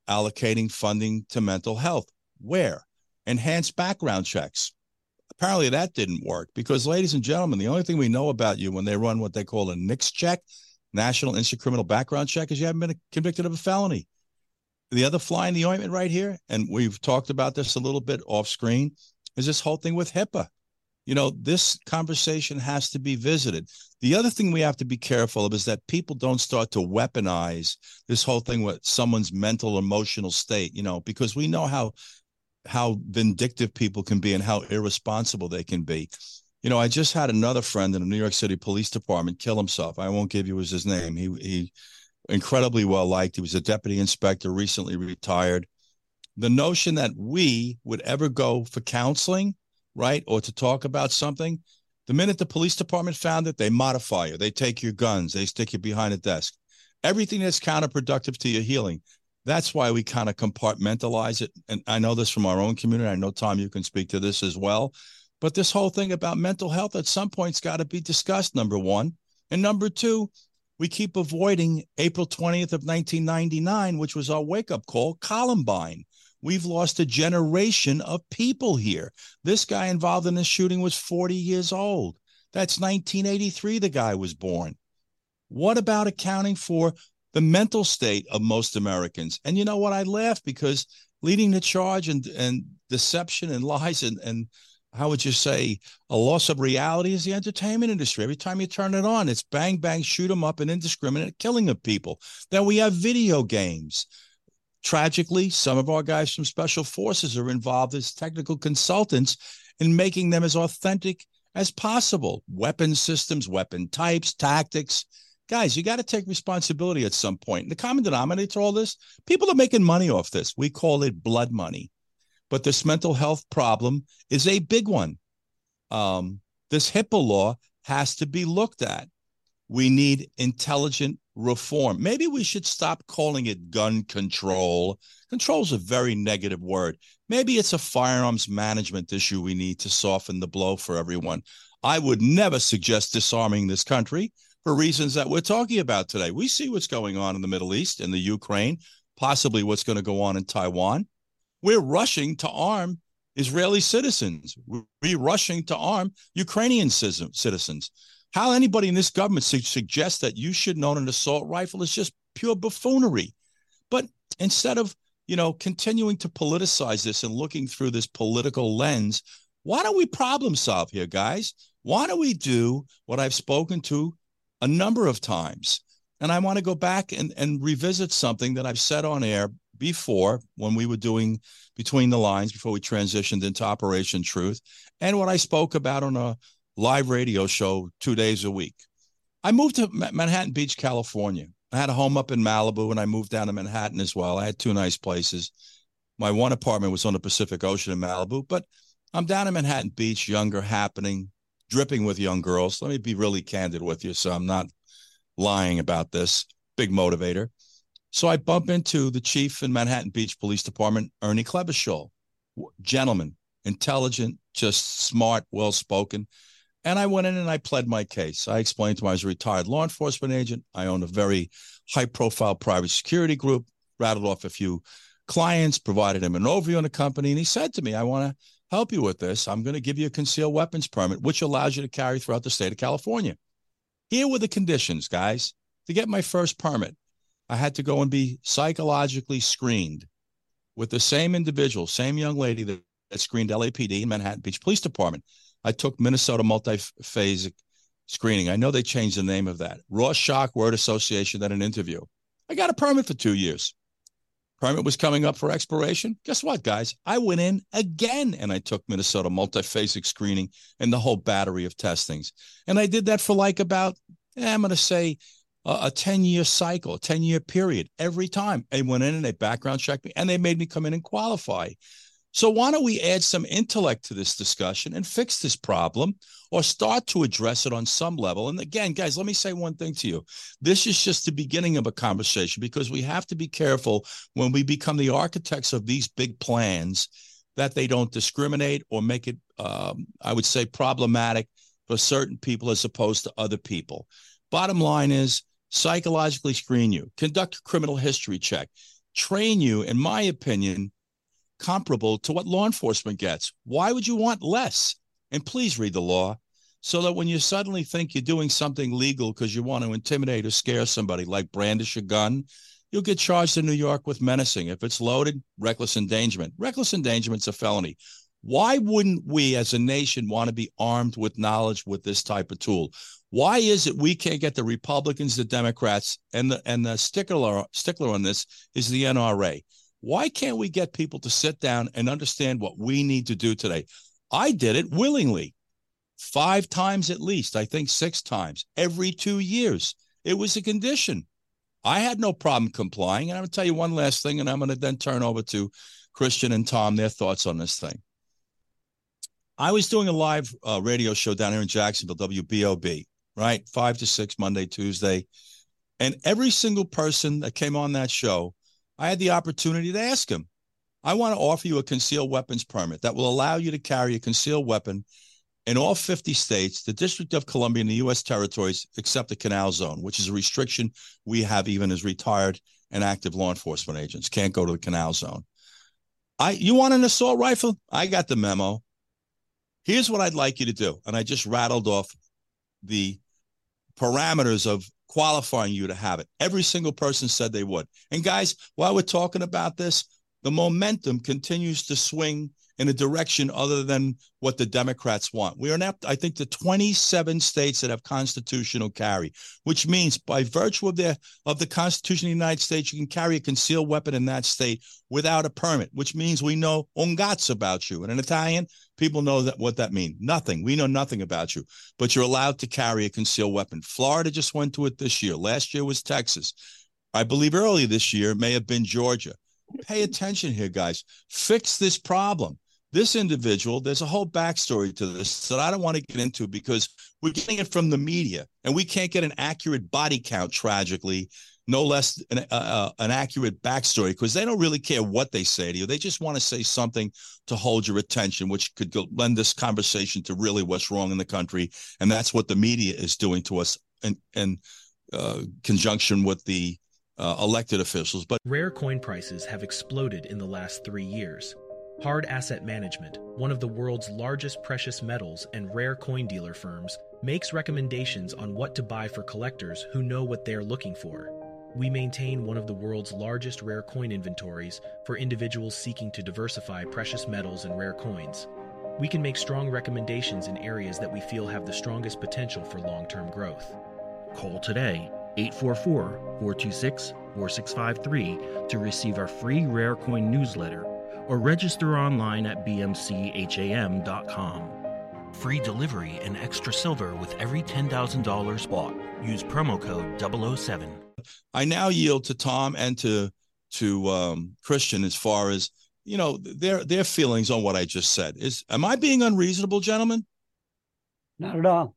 allocating funding to mental health. Where? Enhanced background checks. Apparently that didn't work because, ladies and gentlemen, the only thing we know about you when they run what they call a NICS check, National Instant Criminal Background Check, is you haven't been convicted of a felony. The other fly in the ointment right here, and we've talked about this a little bit off screen, is this whole thing with HIPAA. You know, this conversation has to be visited. The other thing we have to be careful of is that people don't start to weaponize this whole thing with someone's mental, emotional state, you know, because we know how how vindictive people can be and how irresponsible they can be. You know, I just had another friend in the New York City Police Department kill himself. I won't give you his, his name. He he incredibly well liked. He was a deputy inspector, recently retired. The notion that we would ever go for counseling, right, or to talk about something, the minute the police department found it, they modify you. They take your guns. They stick you behind a desk. Everything that's counterproductive to your healing. That's why we kind of compartmentalize it. And I know this from our own community. I know, Tom, you can speak to this as well. But this whole thing about mental health at some point has got to be discussed, number one. And number two, we keep avoiding April twentieth of nineteen ninety-nine, which was our wake-up call, Columbine. We've lost a generation of people here. This guy involved in this shooting was forty years old. That's nineteen eighty-three the guy was born. What about accounting for the mental state of most Americans? And you know what? I laugh because leading the charge and, and deception and lies and, and how would you say a loss of reality is the entertainment industry. Every time you turn it on, it's bang, bang, shoot them up and indiscriminate killing of people. Then we have video games. Tragically, some of our guys from special forces are involved as technical consultants in making them as authentic as possible. Weapon systems, weapon types, tactics. Guys, you got to take responsibility at some point. And the common denominator to all this, people are making money off this. We call it blood money. But this mental health problem is a big one. Um, this HIPAA law has to be looked at. We need intelligent reform. Maybe we should stop calling it gun control. Control is a very negative word. Maybe it's a firearms management issue we need to soften the blow for everyone. I would never suggest disarming this country, for reasons that we're talking about today. We see what's going on in the Middle East, in the Ukraine, possibly what's going to go on in Taiwan. We're rushing to arm Israeli citizens. We're rushing to arm Ukrainian citizens. How anybody in this government su- suggests that you shouldn't own an assault rifle is just pure buffoonery. But instead of, you know, continuing to politicize this and looking through this political lens, why don't we problem solve here, guys? Why don't we do what I've spoken to a number of times? And I want to go back and, and revisit something that I've said on air before, when we were doing Between the Lines, before we transitioned into Operation Truth, and what I spoke about on a live radio show two days a week. I moved to Manhattan Beach, California. I had a home up in Malibu, and I moved down to Manhattan as well. I had two nice places. My one apartment was on the Pacific Ocean in Malibu, but I'm down in Manhattan Beach, younger, happening, dripping with young girls. Let me be really candid with you, so I'm not lying about this. Big motivator. So I bump into the chief in Manhattan Beach Police Department, Ernie Klobuchar, gentleman, intelligent, just smart, well-spoken. And I went in and I pled my case. I explained to him I was a retired law enforcement agent. I owned a very high-profile private security group, rattled off a few clients, provided him an overview on the company. And he said to me, I want to help you with this. I'm going to give you a concealed weapons permit, which allows you to carry throughout the state of California. Here were the conditions, guys. To get my first permit, I had to go and be psychologically screened with the same individual, same young lady that, that screened L A P D and Manhattan Beach Police Department. I took Minnesota Multiphasic screening. I know they changed the name of that. Raw shock word association at an interview. I got a permit for two years. Permit was coming up for expiration. Guess what, guys? I went in again, and I took Minnesota Multiphasic screening and the whole battery of testings. And I did that for like about, eh, I'm going to say, a ten-year cycle, a ten-year period every time. They went in and they background checked me, and they made me come in and qualify. So why don't we add some intellect to this discussion and fix this problem, or start to address it on some level? And again, guys, let me say one thing to you. This is just the beginning of a conversation, because we have to be careful when we become the architects of these big plans that they don't discriminate or make it, um, I would say, problematic for certain people as opposed to other people. Bottom line is, psychologically screen you, conduct a criminal history check, train you, in my opinion, comparable to what law enforcement gets. Why would you want less? And please read the law, so that when you suddenly think you're doing something legal because you want to intimidate or scare somebody, like brandish a gun, you'll get charged in New York with menacing. If it's loaded, reckless endangerment. Reckless endangerment's a felony. Why wouldn't we as a nation want to be armed with knowledge with this type of tool? Why is it we can't get the Republicans, the Democrats, and the and the stickler, stickler on this is the N R A? Why can't we get people to sit down and understand what we need to do today? I did it willingly, five times at least, I think six times, every two years. It was a condition. I had no problem complying. And I'm going to tell you one last thing, and I'm going to then turn over to Christian and Tom, their thoughts on this thing. I was doing a live uh, radio show down here in Jacksonville, W B O B, right? Five to six, Monday, Tuesday. And every single person that came on that show, I had the opportunity to ask him, I want to offer you a concealed weapons permit that will allow you to carry a concealed weapon in all fifty states, the District of Columbia, and the U S territories, except the Canal Zone, which is a restriction we have even as retired and active law enforcement agents. Can't go to the Canal Zone. I, you want an assault rifle? I got the memo. Here's what I'd like you to do. And I just rattled off the parameters of qualifying you to have it. Every single person said they would. And guys, while we're talking about this, the momentum continues to swing in a direction other than what the Democrats want. We are now, I think, the twenty-seven states that have constitutional carry, which means by virtue of the, of the Constitution of the United States, you can carry a concealed weapon in that state without a permit, which means we know un cazzo about you. And in Italian, people know that what that means. Nothing. We know nothing about you, but you're allowed to carry a concealed weapon. Florida just went to it this year. Last year was Texas. I believe early this year may have been Georgia. Pay attention here, guys. Fix this problem. This individual, there's a whole backstory to this that I don't want to get into, because we're getting it from the media, and we can't get an accurate body count, tragically, no less an, uh, an accurate backstory, because they don't really care what they say to you. They just want to say something to hold your attention, which could go, lend this conversation to really what's wrong in the country. And that's what the media is doing to us in, in uh, conjunction with the uh, elected officials. But rare coin prices have exploded in the last three years. Hard Asset Management, one of the world's largest precious metals and rare coin dealer firms, makes recommendations on what to buy for collectors who know what they're looking for. We maintain one of the world's largest rare coin inventories for individuals seeking to diversify precious metals and rare coins. We can make strong recommendations in areas that we feel have the strongest potential for long-term growth. Call today eight four four, four two six, four six five three to receive our free Rarecoin newsletter or register online at b m c ham dot com. Free delivery and extra silver with every ten thousand dollars bought. Use promo code double oh seven. I now yield to Tom and to to um, Christian as far as, you know, their their feelings on what I just said. Is am I being unreasonable, gentlemen? Not at all.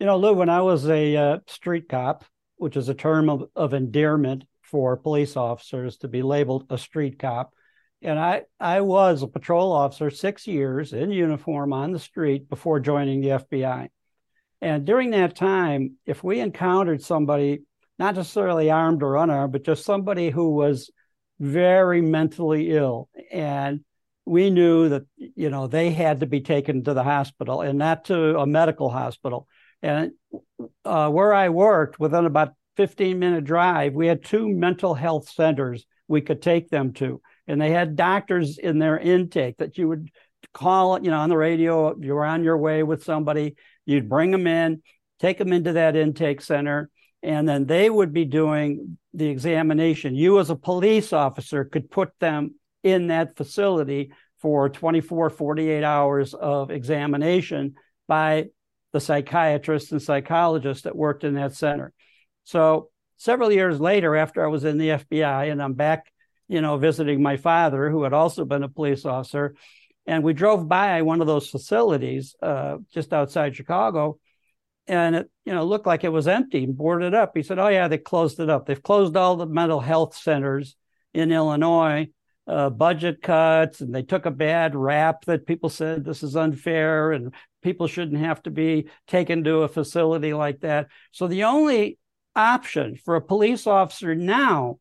You know, Lou, when I was a uh, street cop, which is a term of, of endearment for police officers to be labeled a street cop, and I, I was a patrol officer six years in uniform on the street before joining the F B I. And during that time, if we encountered somebody, not necessarily armed or unarmed, but just somebody who was very mentally ill, and we knew that, you know, they had to be taken to the hospital and not to a medical hospital. And uh, where I worked, within about fifteen minute drive, we had two mental health centers we could take them to. And they had doctors in their intake that you would call, you know, on the radio, you were on your way with somebody, you'd bring them in, take them into that intake center, and then they would be doing the examination. You as a police officer could put them in that facility for twenty-four, forty-eight hours of examination by the psychiatrists and psychologists that worked in that center. So several years later, after I was in the F B I, and I'm back, you know, visiting my father, who had also been a police officer, and we drove by one of those facilities uh, just outside Chicago, and it, you know, looked like it was empty and boarded up. He said, "Oh yeah, they closed it up. They've closed all the mental health centers in Illinois, uh, budget cuts, and they took a bad rap that people said this is unfair and people shouldn't have to be taken to a facility like that." So the only option for a police officer now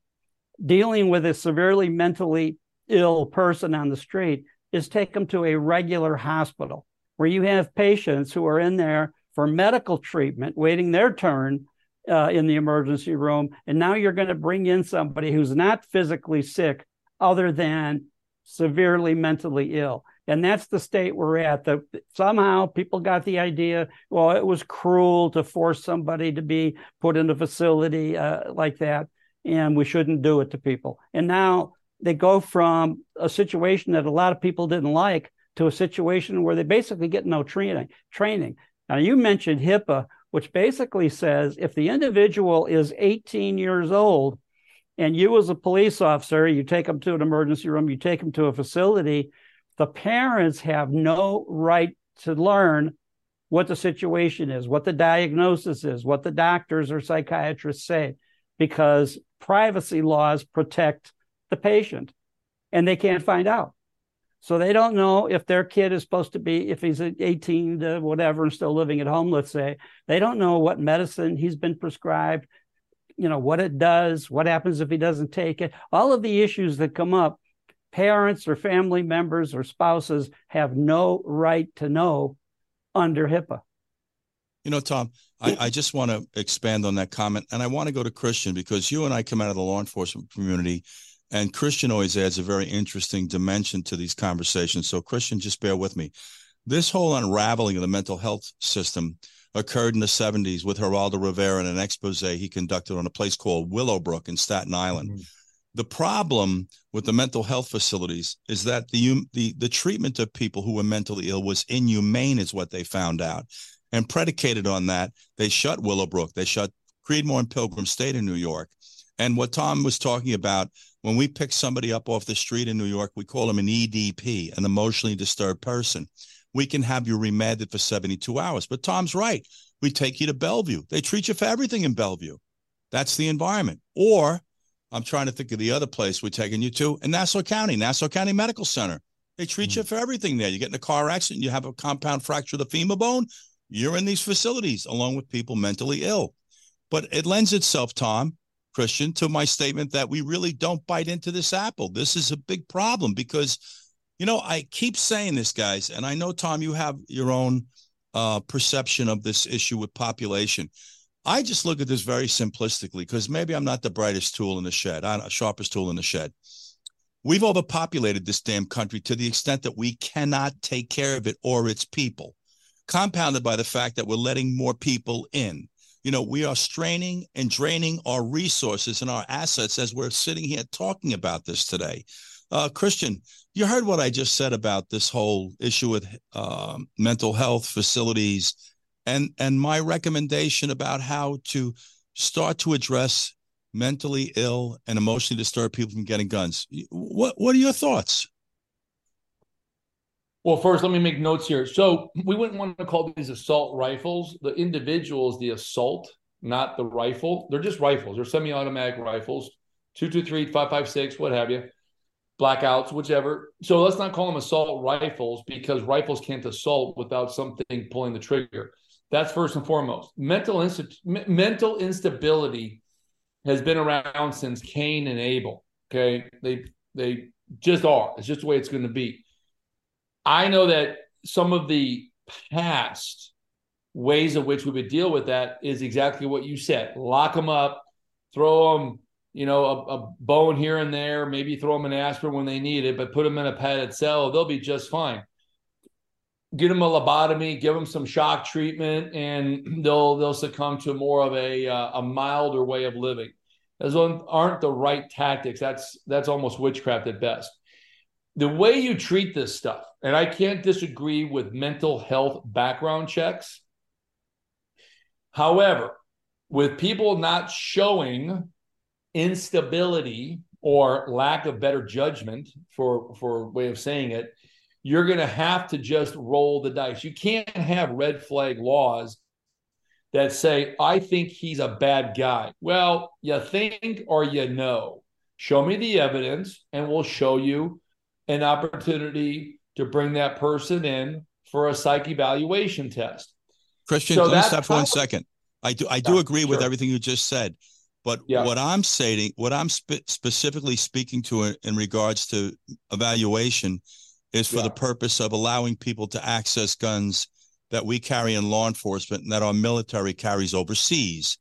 dealing with a severely mentally ill person on the street is take them to a regular hospital where you have patients who are in there for medical treatment, waiting their turn uh, in the emergency room. And now you're going to bring in somebody who's not physically sick other than severely mentally ill. And that's the state we're at. The, somehow people got the idea, well, it was cruel to force somebody to be put in a facility uh, like that, and we shouldn't do it to people. And now they go from a situation that a lot of people didn't like to a situation where they basically get no training. Training. Now, you mentioned HIPAA, which basically says if the individual is eighteen years old and you as a police officer, you take them to an emergency room, you take them to a facility, the parents have no right to learn what the situation is, what the diagnosis is, what the doctors or psychiatrists say, because privacy laws protect the patient and they can't find out. So they don't know if their kid is supposed to be, if he's eighteen to whatever and still living at home, let's say, they don't know what medicine he's been prescribed, you know, what it does, what happens if he doesn't take it. All of the issues that come up, parents or family members or spouses have no right to know under HIPAA. You know, Tom, I, I just want to expand on that comment. And I want to go to Christian, because you and I come out of the law enforcement community, and Christian always adds a very interesting dimension to these conversations. So Christian, just bear with me. This whole unraveling of the mental health system occurred in the seventies with Geraldo Rivera in an expose he conducted on a place called Willowbrook in Staten Island. Mm-hmm. The problem with the mental health facilities is that the, the, the treatment of people who were mentally ill was inhumane, is what they found out. And predicated on that, they shut Willowbrook, they shut Creedmoor and Pilgrim State in New York. And what Tom was talking about, when we pick somebody up off the street in New York, we call them an E D P, an emotionally disturbed person. We can have you remanded for seventy-two hours. But Tom's right. We take you to Bellevue. They treat you for everything in Bellevue. That's the environment. Or I'm trying to think of the other place we're taking you to, in Nassau County, Nassau County Medical Center. They treat mm-hmm. you for everything there. You get in a car accident, you have a compound fracture of the femur bone, you're in these facilities along with people mentally ill. But it lends itself, Tom, Christian, to my statement that we really don't bite into this apple. This is a big problem because, you know, I keep saying this, guys, and I know, Tom, you have your own uh, perception of this issue with population. I just look at this very simplistically, because maybe I'm not the brightest tool in the shed, I'm the sharpest tool in the shed. We've overpopulated this damn country to the extent that we cannot take care of it or its people, compounded by the fact that we're letting more people in. You know, we are straining and draining our resources and our assets as we're sitting here talking about this today. Uh, Christian, you heard what I just said about this whole issue with um, mental health facilities and, and my recommendation about how to start to address mentally ill and emotionally disturbed people from getting guns. What what are your thoughts? Well, first, let me make notes here. So we wouldn't want to call these assault rifles. The individual is the assault, not the rifle. They're just rifles. They're semi-automatic rifles, two two three, five five six, what have you, blackouts, whichever. So let's not call them assault rifles because rifles can't assault without something pulling the trigger. That's first and foremost. Mental, inst- mental instability has been around since Cain and Abel, okay? They, they just are. It's just the way it's going to be. I know that some of the past ways in which we would deal with that is exactly what you said. Lock them up, throw them, you know, a, a bone here and there, maybe throw them an aspirin when they need it, but put them in a padded cell. They'll be just fine. Get them a lobotomy, give them some shock treatment, and they'll they'll succumb to more of a uh, a milder way of living. Those aren't the right tactics. That's that's almost witchcraft at best. The way you treat this stuff, and I can't disagree with mental health background checks. However, with people not showing instability or lack of better judgment, for, for a way of saying it, you're going to have to just roll the dice. You can't have red flag laws that say, I think he's a bad guy. Well, you think or you know. Show me the evidence and we'll show you an opportunity to bring that person in for a psych evaluation test. Christian, so let me stop for one second. I do, I do agree sure. with everything you just said, but yeah. what I'm saying, what I'm spe- specifically speaking to in, in regards to evaluation is for yeah. the purpose of allowing people to access guns that we carry in law enforcement and that our military carries overseas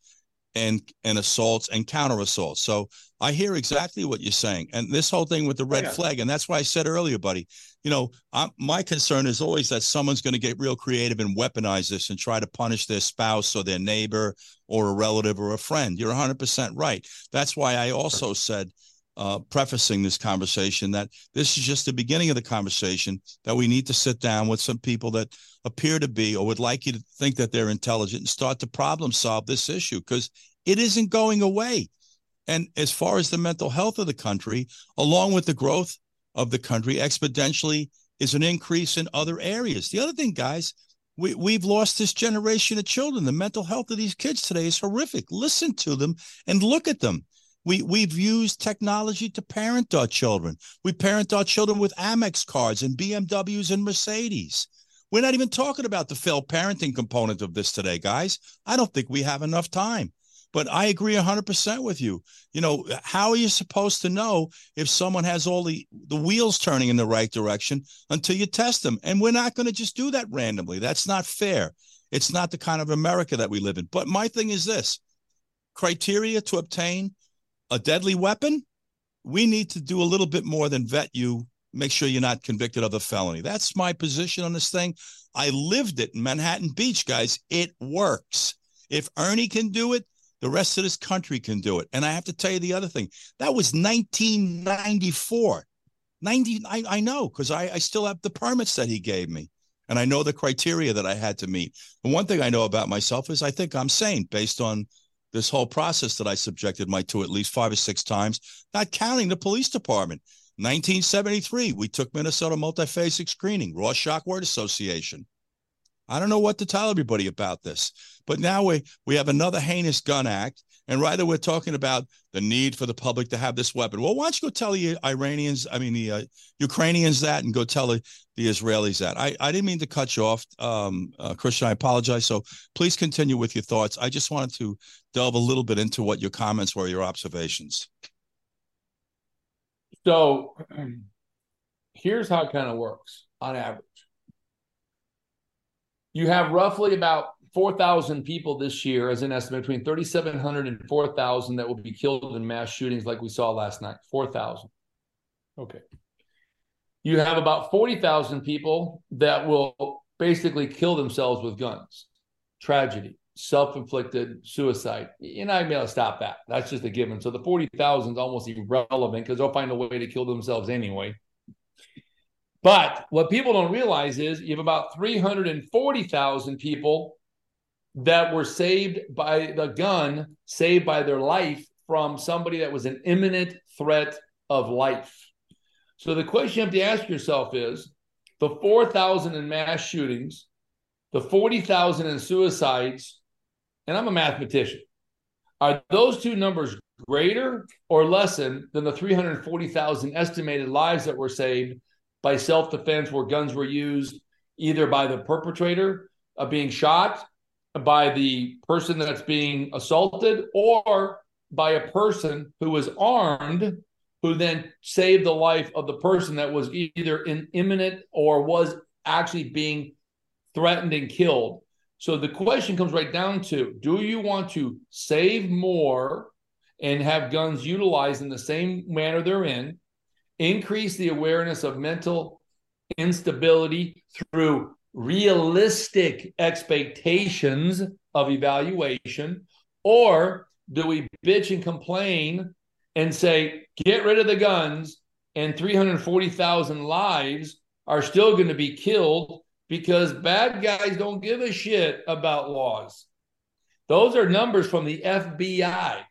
and, and assaults and counter assaults. So I hear exactly what you're saying. And this whole thing with the red yeah. flag, and that's why I said earlier, buddy, you know, I'm, my concern is always that someone's going to get real creative and weaponize this and try to punish their spouse or their neighbor or a relative or a friend. You're one hundred percent right. That's why I also said, Uh, prefacing this conversation, that this is just the beginning of the conversation, that we need to sit down with some people that appear to be or would like you to think that they're intelligent and start to problem solve this issue because it isn't going away. And as far as the mental health of the country, along with the growth of the country, exponentially is an increase in other areas. The other thing, guys, we, we've lost this generation of children. The mental health of these kids today is horrific. Listen to them and look at them. We, we've used technology to parent our children. We parent our children with Amex cards and B M Ws and Mercedes. We're not even talking about the failed parenting component of this today, guys. I don't think we have enough time. But I agree one hundred percent with you. You know, how are you supposed to know if someone has all the, the wheels turning in the right direction until you test them? And we're not going to just do that randomly. That's not fair. It's not the kind of America that we live in. But my thing is this, criteria to obtain a deadly weapon, we need to do a little bit more than vet you, make sure you're not convicted of a felony. That's my position on this thing. I lived it in Manhattan Beach, guys. It works. If Ernie can do it, the rest of this country can do it. And I have to tell you the other thing. That was nineteen ninety-four. ninety, I, I know, because I, I still have the permits that he gave me. And I know the criteria that I had to meet. And one thing I know about myself is I think I'm sane based on this whole process that I subjected my to at least five or six times, not counting the police department. nineteen seventy-three, we took Minnesota Multiphasic screening, Raw Shock Word Association. I don't know what to tell everybody about this, but now we, we have another heinous gun act, and rather we're talking about the need for the public to have this weapon. Well, why don't you go tell the Iranians, I mean, the uh, Ukrainians that, and go tell the, the Israelis that. I, I didn't mean to cut you off, um, uh, Christian, I apologize. So please continue with your thoughts. I just wanted to delve a little bit into what your comments were, your observations. So here's how it kind of works on average. You have roughly about four thousand people this year, as an estimate, between three thousand seven hundred and four thousand that will be killed in mass shootings like we saw last night, four thousand. Okay. You have about forty thousand people that will basically kill themselves with guns. Tragedy. self-inflicted suicide. You're not going to be able to stop that. That's just a given. So the forty thousand is almost irrelevant because they'll find a way to kill themselves anyway. But what people don't realize is you have about three hundred forty thousand people that were saved by the gun, saved by their life from somebody that was an imminent threat of life. So the question you have to ask yourself is, the four thousand in mass shootings, the forty thousand in suicides, and I'm a mathematician, are those two numbers greater or lesser than the three hundred forty thousand estimated lives that were saved by self-defense where guns were used either by the perpetrator of being shot, by the person that's being assaulted, or by a person who was armed who then saved the life of the person that was either in imminent or was actually being threatened and killed. So the question comes right down to, do you want to save more and have guns utilized in the same manner they're in, increase the awareness of mental instability through realistic expectations of evaluation, or do we bitch and complain and say, get rid of the guns and three hundred forty thousand lives are still going to be killed because bad guys don't give a shit about laws? Those are numbers from the F B I.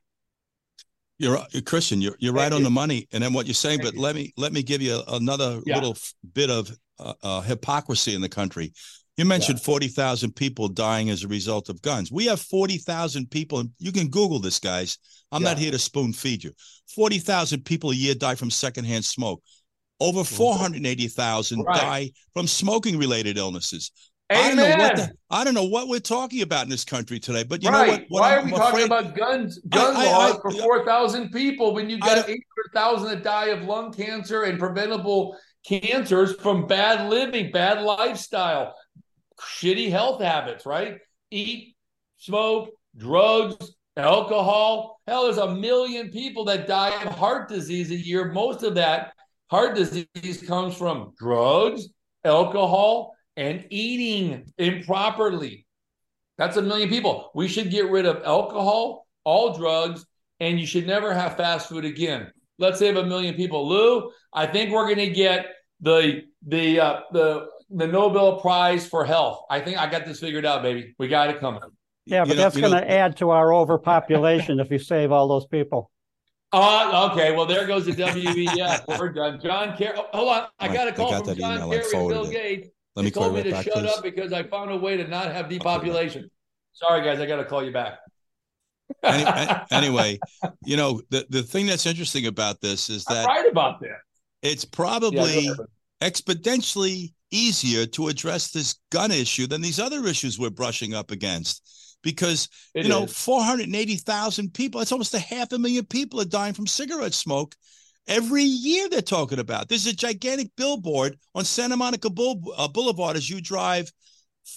You're Christian, you're, you're right on the money. And then what you're saying, but let me let me give you another yeah. little bit of uh, uh, hypocrisy in the country. You mentioned yeah. forty thousand people dying as a result of guns. We have forty thousand people. You can Google this, guys. I'm yeah. not here to spoon feed you. forty thousand people a year die from secondhand smoke. Over four hundred eighty thousand right. die from smoking-related illnesses. Amen. I don't know what the, I don't know what we're talking about in this country today, but you right. know what? what Why I'm, are we I'm talking afraid, about guns? Gun I, laws I, I, for four thousand people when you got eight hundred thousand that die of lung cancer and preventable cancers from bad living, bad lifestyle, shitty health habits. Right? Eat, smoke, drugs, alcohol. Hell, there's a million people that die of heart disease a year. Most of that. Heart disease comes from drugs, alcohol, and eating improperly. That's a million people. We should get rid of alcohol, all drugs, and you should never have fast food again. Let's save a million people. Lou, I think we're going to get the the uh, the the Nobel Prize for Health. I think I got this figured out, baby. We got it coming. Yeah, but you know, that's going to add to our overpopulation if you save all those people. Uh, okay, well, there goes the W E F. We're done. John Kerry. Oh, hold on. I got a call got from John Kerry and Bill Gates. Let me told me to shut up because I found a way to not have depopulation. Sorry, guys. I got to call you back. Any, anyway, you know, the, the thing that's interesting about this is that I'm right about that. It's probably yeah, exponentially easier to address this gun issue than these other issues we're brushing up against. Because, it you know, four hundred eighty thousand people, that's almost a half a million people are dying from cigarette smoke every year they're talking about. There's a gigantic billboard on Santa Monica Boule- uh, Boulevard as you drive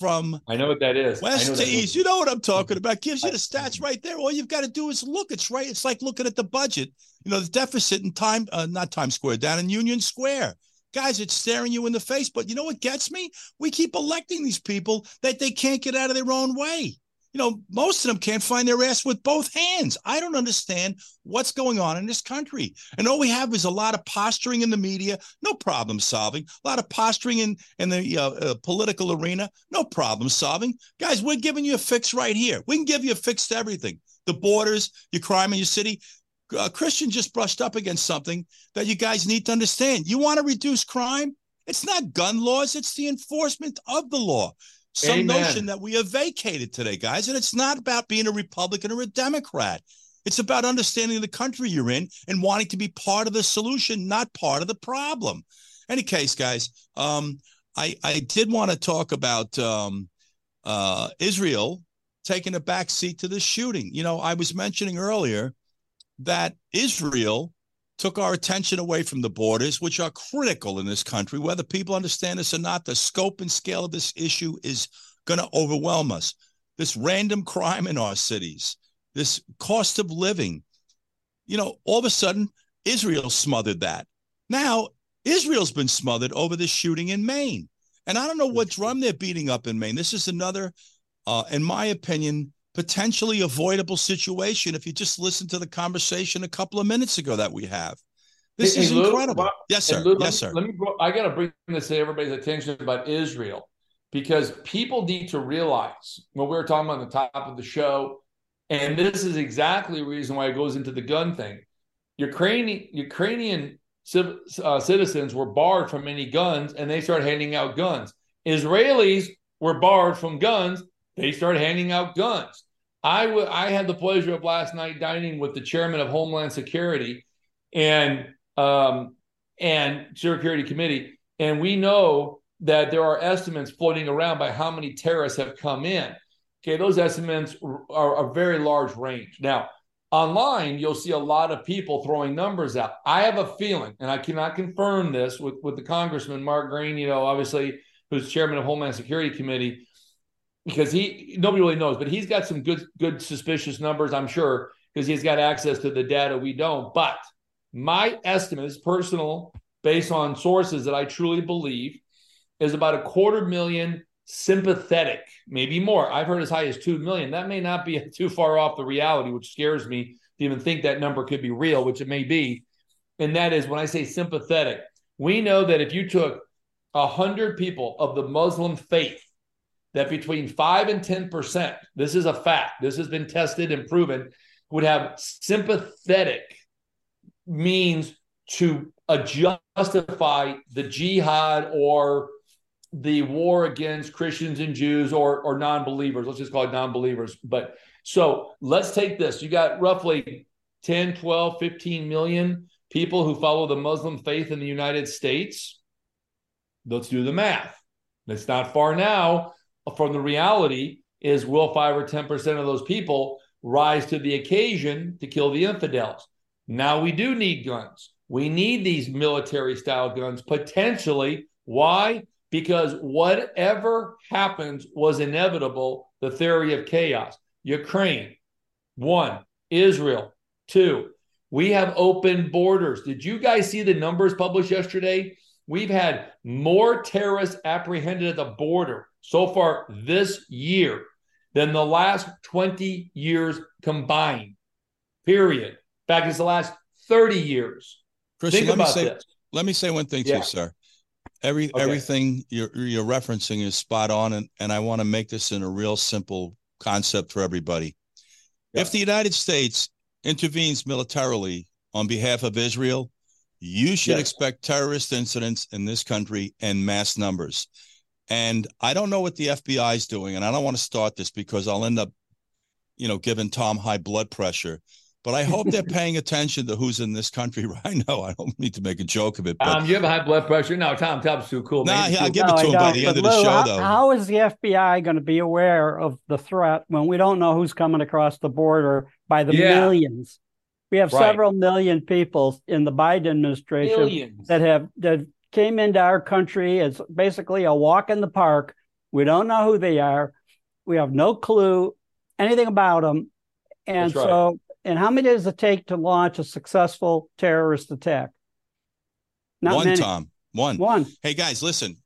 from I know what that is. West I know to East. Is. You know what I'm talking about. Gives you the stats right there. All you've got to do is look. It's right. It's like looking at the budget, you know, the deficit in time, uh, not Times Square, down in Union Square. Guys, it's staring you in the face. But you know what gets me? We keep electing these people that they can't get out of their own way. You know, most of them can't find their ass with both hands. I don't understand what's going on in this country. And all we have is a lot of posturing in the media, no problem solving. A lot of posturing in, in the uh, uh, political arena, no problem solving. Guys, we're giving you a fix right here. We can give you a fix to everything. The borders, your crime in your city. Uh, Christian just brushed up against something that you guys need to understand. You want to reduce crime? It's not gun laws. It's the enforcement of the law. Some Amen. Notion that we have vacated today, guys. And it's not about being a Republican or a Democrat. It's about understanding the country you're in and wanting to be part of the solution, not part of the problem. Any case, guys, um, I, I did want to talk about um, uh, Israel taking a back seat to this shooting. You know, I was mentioning earlier that Israel took our attention away from the borders, which are critical in this country. Whether people understand this or not, the scope and scale of this issue is going to overwhelm us. This random crime in our cities, this cost of living, you know, all of a sudden, Israel smothered that. Now, Israel's been smothered over this shooting in Maine. And I don't know what drum they're beating up in Maine. This is another uh, in my opinion, potentially avoidable situation if you just listen to the conversation a couple of minutes ago that we have. This hey, is Lou, incredible. Bob, yes, sir. Lou, yes, sir. Let me, let me, I got to bring this to everybody's attention about Israel, because people need to realize when we were talking about on the top of the show, and this is exactly the reason why it goes into the gun thing. Ukrainian, Ukrainian uh, citizens were barred from any guns, and they started handing out guns. Israelis were barred from guns. They started handing out guns. I, w- I had the pleasure of last night dining with the chairman of Homeland Security and um, and Security Committee, and we know that there are estimates floating around by how many terrorists have come in. Okay, those estimates are a very large range. Now, online, you'll see a lot of people throwing numbers out. I have a feeling, and I cannot confirm this with, with the Congressman Mark Green, you know, obviously, who's chairman of Homeland Security Committee, because he nobody really knows, but he's got some good, good suspicious numbers, I'm sure, because he's got access to the data we don't. But my estimate is personal, based on sources that I truly believe, is about a quarter million sympathetic, maybe more. I've heard as high as two million. That may not be too far off the reality, which scares me to even think that number could be real, which it may be. And that is, when I say sympathetic, we know that if you took one hundred people of the Muslim faith, that between five and ten percent, this is a fact, this has been tested and proven, would have sympathetic means to justify the jihad or the war against Christians and Jews or or non-believers. Let's just call it non-believers. But so let's take this. You got roughly ten, twelve, fifteen million people who follow the Muslim faith in the United States. Let's do the math. It's not far now from the reality is, will five or ten percent of those people rise to the occasion to kill the infidels? Now we do need guns. We need these military-style guns, potentially. Why? Because whatever happens was inevitable, the theory of chaos. Ukraine, one. Israel, two. We have open borders. Did you guys see the numbers published yesterday? We've had more terrorists apprehended at the border so far this year than the last twenty years combined, period. In fact, it's the last thirty years. Christian, Think let, about me say, this. let me say one thing yeah. to you, sir. Every okay. Everything you're, you're referencing is spot on, and, and I want to make this in a real simple concept for everybody. Yeah. If the United States intervenes militarily on behalf of Israel, you should yes. expect terrorist incidents in this country in mass numbers. And I don't know what the F B I is doing, and I don't want to start this because I'll end up, you know, giving Tom high blood pressure. But I hope they're paying attention to who's in this country right now. I don't need to make a joke of it. But... Um, you have a high blood pressure? No, Tom, Tom's too cool. Nah, man. I'll give no, it to I him by the end Lou, of the show, how, though. How is the F B I going to be aware of the threat when we don't know who's coming across the border by the yeah. millions? We have right. several million people in the Biden administration millions. that have that came into our country as basically a walk in the park. We don't know who they are. We have no clue anything about them. And That's so... Right. And how many does it take to launch a successful terrorist attack? Not One, many. Tom. One. One. Hey, guys, listen.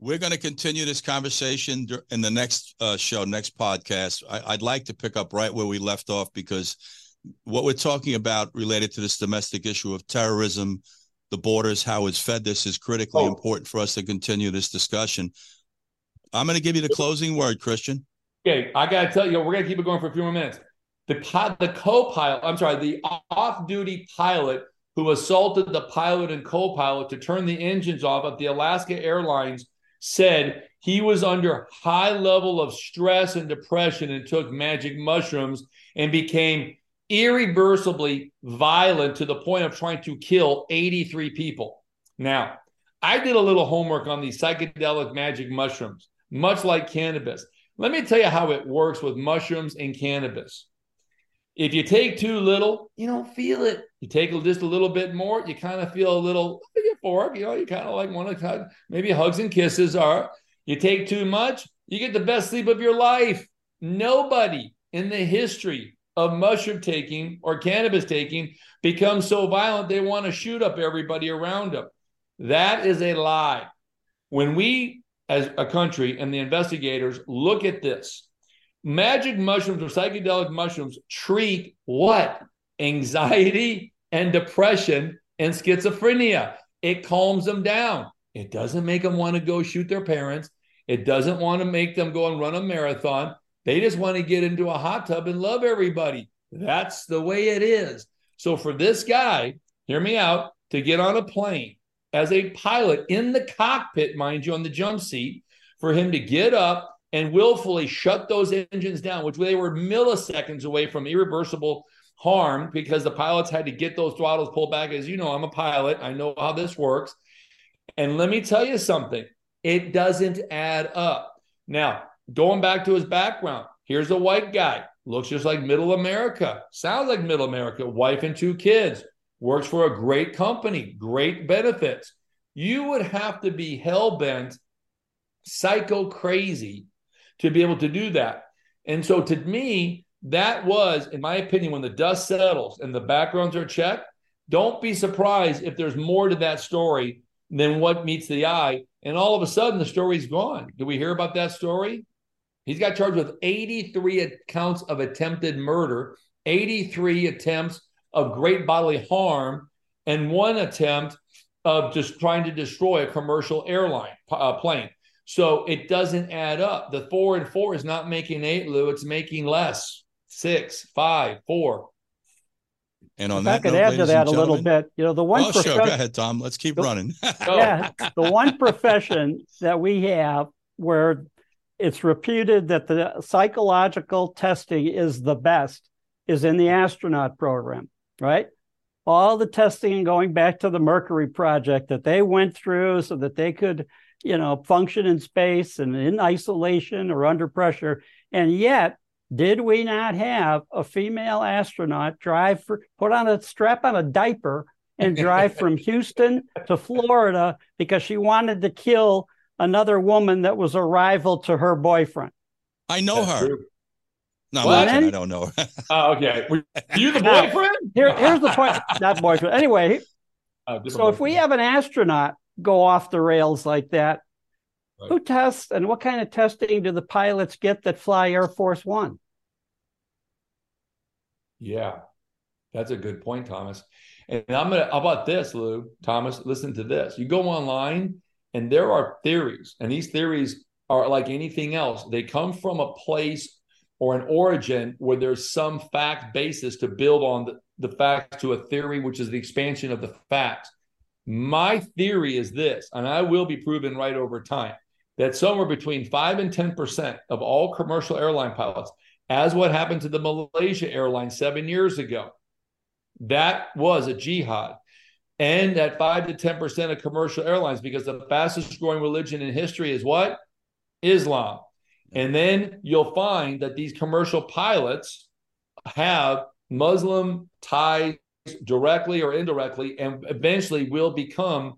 We're going to continue this conversation in the next uh, show, next podcast. I- I'd like to pick up right where we left off, because what we're talking about related to this domestic issue of terrorism, the borders, how it's fed this, is critically oh. important for us to continue this discussion. I'm going to give you the closing word, Christian. Okay, I got to tell you, we're going to keep it going for a few more minutes. The, the co-pilot, I'm sorry, the off-duty pilot who assaulted the pilot and co-pilot to turn the engines off at the Alaska Airlines said he was under high level of stress and depression and took magic mushrooms and became irreversibly violent to the point of trying to kill eighty-three people. Now, I did a little homework on these psychedelic magic mushrooms, much like cannabis. Let me tell you how it works with mushrooms and cannabis. If you take too little, you don't feel it. You take just a little bit more, you kind of feel a little euphoric. You know, you kind of like want to hug. Maybe hugs and kisses are. You take too much, you get the best sleep of your life. Nobody in the history of mushroom taking or cannabis taking becomes so violent they want to shoot up everybody around them. That is a lie. When we, as a country, and the investigators look at this, Magic mushrooms or psychedelic mushrooms treat what? Anxiety and depression and schizophrenia. It calms them down. It doesn't make them want to go shoot their parents. It doesn't want to make them go and run a marathon. They just want to get into a hot tub and love everybody. That's the way it is. So for this guy, hear me out, to get on a plane as a pilot in the cockpit, mind you, on the jump seat, for him to get up and willfully shut those engines down, which they were milliseconds away from irreversible harm because the pilots had to get those throttles pulled back. As you know, I'm a pilot. I know how this works. And let me tell you something. It doesn't add up. Now, going back to his background, here's a white guy. Looks just like middle America. Sounds like middle America. Wife and two kids. Works for a great company. Great benefits. You would have to be hell-bent, psycho crazy to be able to do that. And so to me, that was, in my opinion, when the dust settles and the backgrounds are checked, don't be surprised if there's more to that story than what meets the eye. And all of a sudden, the story's gone. Did we hear about that story? He's got charged with eighty-three counts of attempted murder, eighty-three attempts of great bodily harm, and one attempt of just trying to destroy a commercial airline uh, plane. So it doesn't add up. The four and four is not making eight, Lou. It's making less. Six, five, four. And on if that, I could note, add to that a little bit. You know, the one. Oh, sure. Go ahead, Tom. Let's keep the, running. Yeah, the one profession that we have where it's reputed that the psychological testing is the best is in the astronaut program, right? All the testing and going back to the Mercury project that they went through so that they could, you know, function in space and in isolation or under pressure. And yet, did we not have a female astronaut drive for, put on a strap on a diaper and drive from Houston to Florida because she wanted to kill another woman that was a rival to her boyfriend? I know That's her. True. No, well, then, I don't know her. Oh, okay. Were you the boyfriend? Now, here, here's the point. Not boyfriend. Anyway, oh, so boyfriend. If we have an astronaut go off the rails like that, right, who tests and what kind of testing do the pilots get that fly Air Force One? Yeah, that's a good point, Thomas. And I'm gonna, how about this, Lou? Thomas, listen to this. You go online and there are theories, and these theories are like anything else. They come from a place or an origin where there's some fact basis to build on the, the facts to a theory, which is the expansion of the facts. My theory is this, and I will be proven right over time, that somewhere between five and ten percent of all commercial airline pilots, as what happened to the Malaysia airline seven years ago. That was a jihad. And that five to ten percent of commercial airlines, because the fastest growing religion in history is what? Islam. And then you'll find that these commercial pilots have Muslim ties directly or indirectly, and eventually will become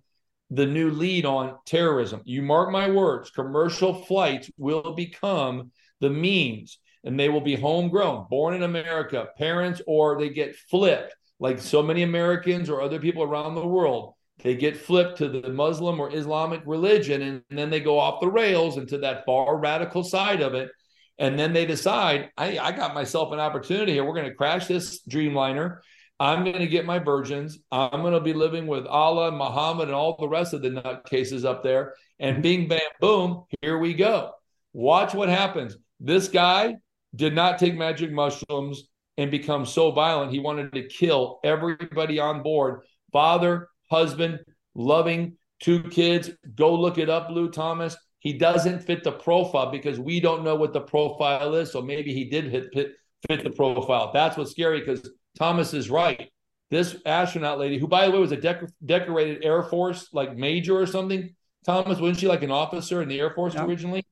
the new lead on terrorism. You mark my words, commercial flights will become the means. And they will be homegrown, born in America, parents, or they get flipped. Like so many Americans or other people around the world, they get flipped to the Muslim or Islamic religion, and, and then they go off the rails into that far radical side of it. And then they decide, I, I got myself an opportunity here. We're going to crash this Dreamliner. I'm going to get my virgins. I'm going to be living with Allah, Muhammad, and all the rest of the nutcases up there. And bing, bam, boom, here we go. Watch what happens. This guy did not take magic mushrooms and become so violent. He wanted to kill everybody on board. Father, husband, loving, two kids. Go look it up, Lou Thomas. He doesn't fit the profile because we don't know what the profile is. So maybe he did hit, hit, fit the profile. That's what's scary, because Thomas is right. This astronaut lady, who, by the way, was a dec- decorated Air Force, like major or something. Thomas, wasn't she like an officer in the Air Force yeah. originally?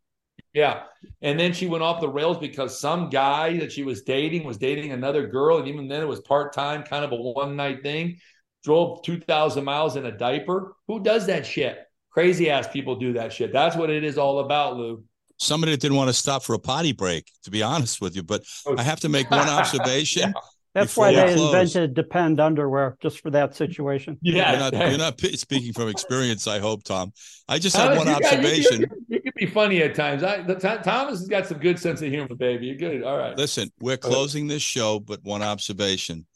Yeah. And then she went off the rails because some guy that she was dating was dating another girl. And even then it was part-time, kind of a one-night thing. Drove two thousand miles in a diaper. Who does that shit? Crazy-ass people do that shit. That's what it is all about, Lou. Somebody that didn't want to stop for a potty break, to be honest with you. But I have to make one observation. yeah. That's why they close. invented Depend underwear, just for that situation. Yeah, you're not, you're not speaking from experience, I hope, Tom. I just have one observation. You, you, you, you, you, be funny at times. I, the, Th- Thomas has got some good sense of humor, baby. You're good. All right. Listen, we're closing this show, but one observation.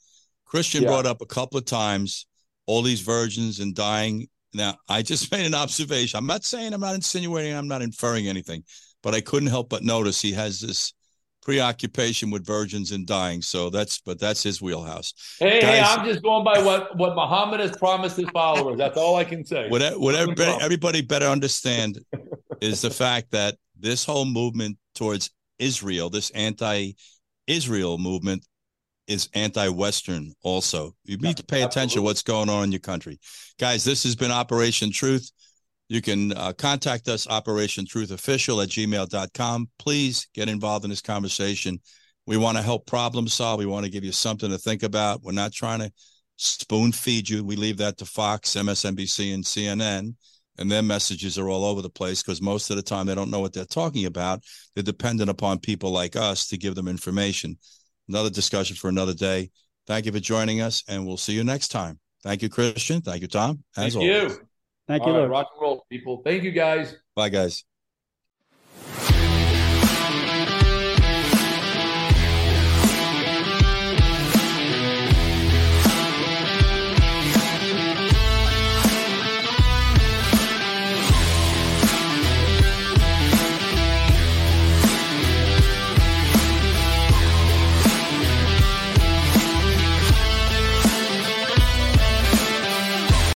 Christian yeah. brought up a couple of times all these virgins and dying. Now, I just made an observation. I'm not saying, I'm not insinuating, I'm not inferring anything, but I couldn't help but notice he has this preoccupation with virgins and dying. So that's, but that's his wheelhouse. Hey, guys, hey, I'm just going by what, what Muhammad has promised his followers. That's all I can say. What, what everybody, everybody better understand is the fact that this whole movement towards Israel, this anti-Israel movement, is anti-Western also. You need to pay attention Absolutely. to what's going on in your country. Guys, this has been Operation Truth. You can uh, contact us, Operation Truth Official at gmail dot com. Please get involved in this conversation. We want to help problem solve. We want to give you something to think about. We're not trying to spoon feed you. We leave that to Fox, M S N B C, and C N N. And their messages are all over the place because most of the time they don't know what they're talking about. They're dependent upon people like us to give them information. Another discussion for another day. Thank you for joining us, and we'll see you next time. Thank you, Christian. Thank you, Tom. As Thank always. you. Thank All you, right, rock and roll, people. Thank you, guys. Bye, guys.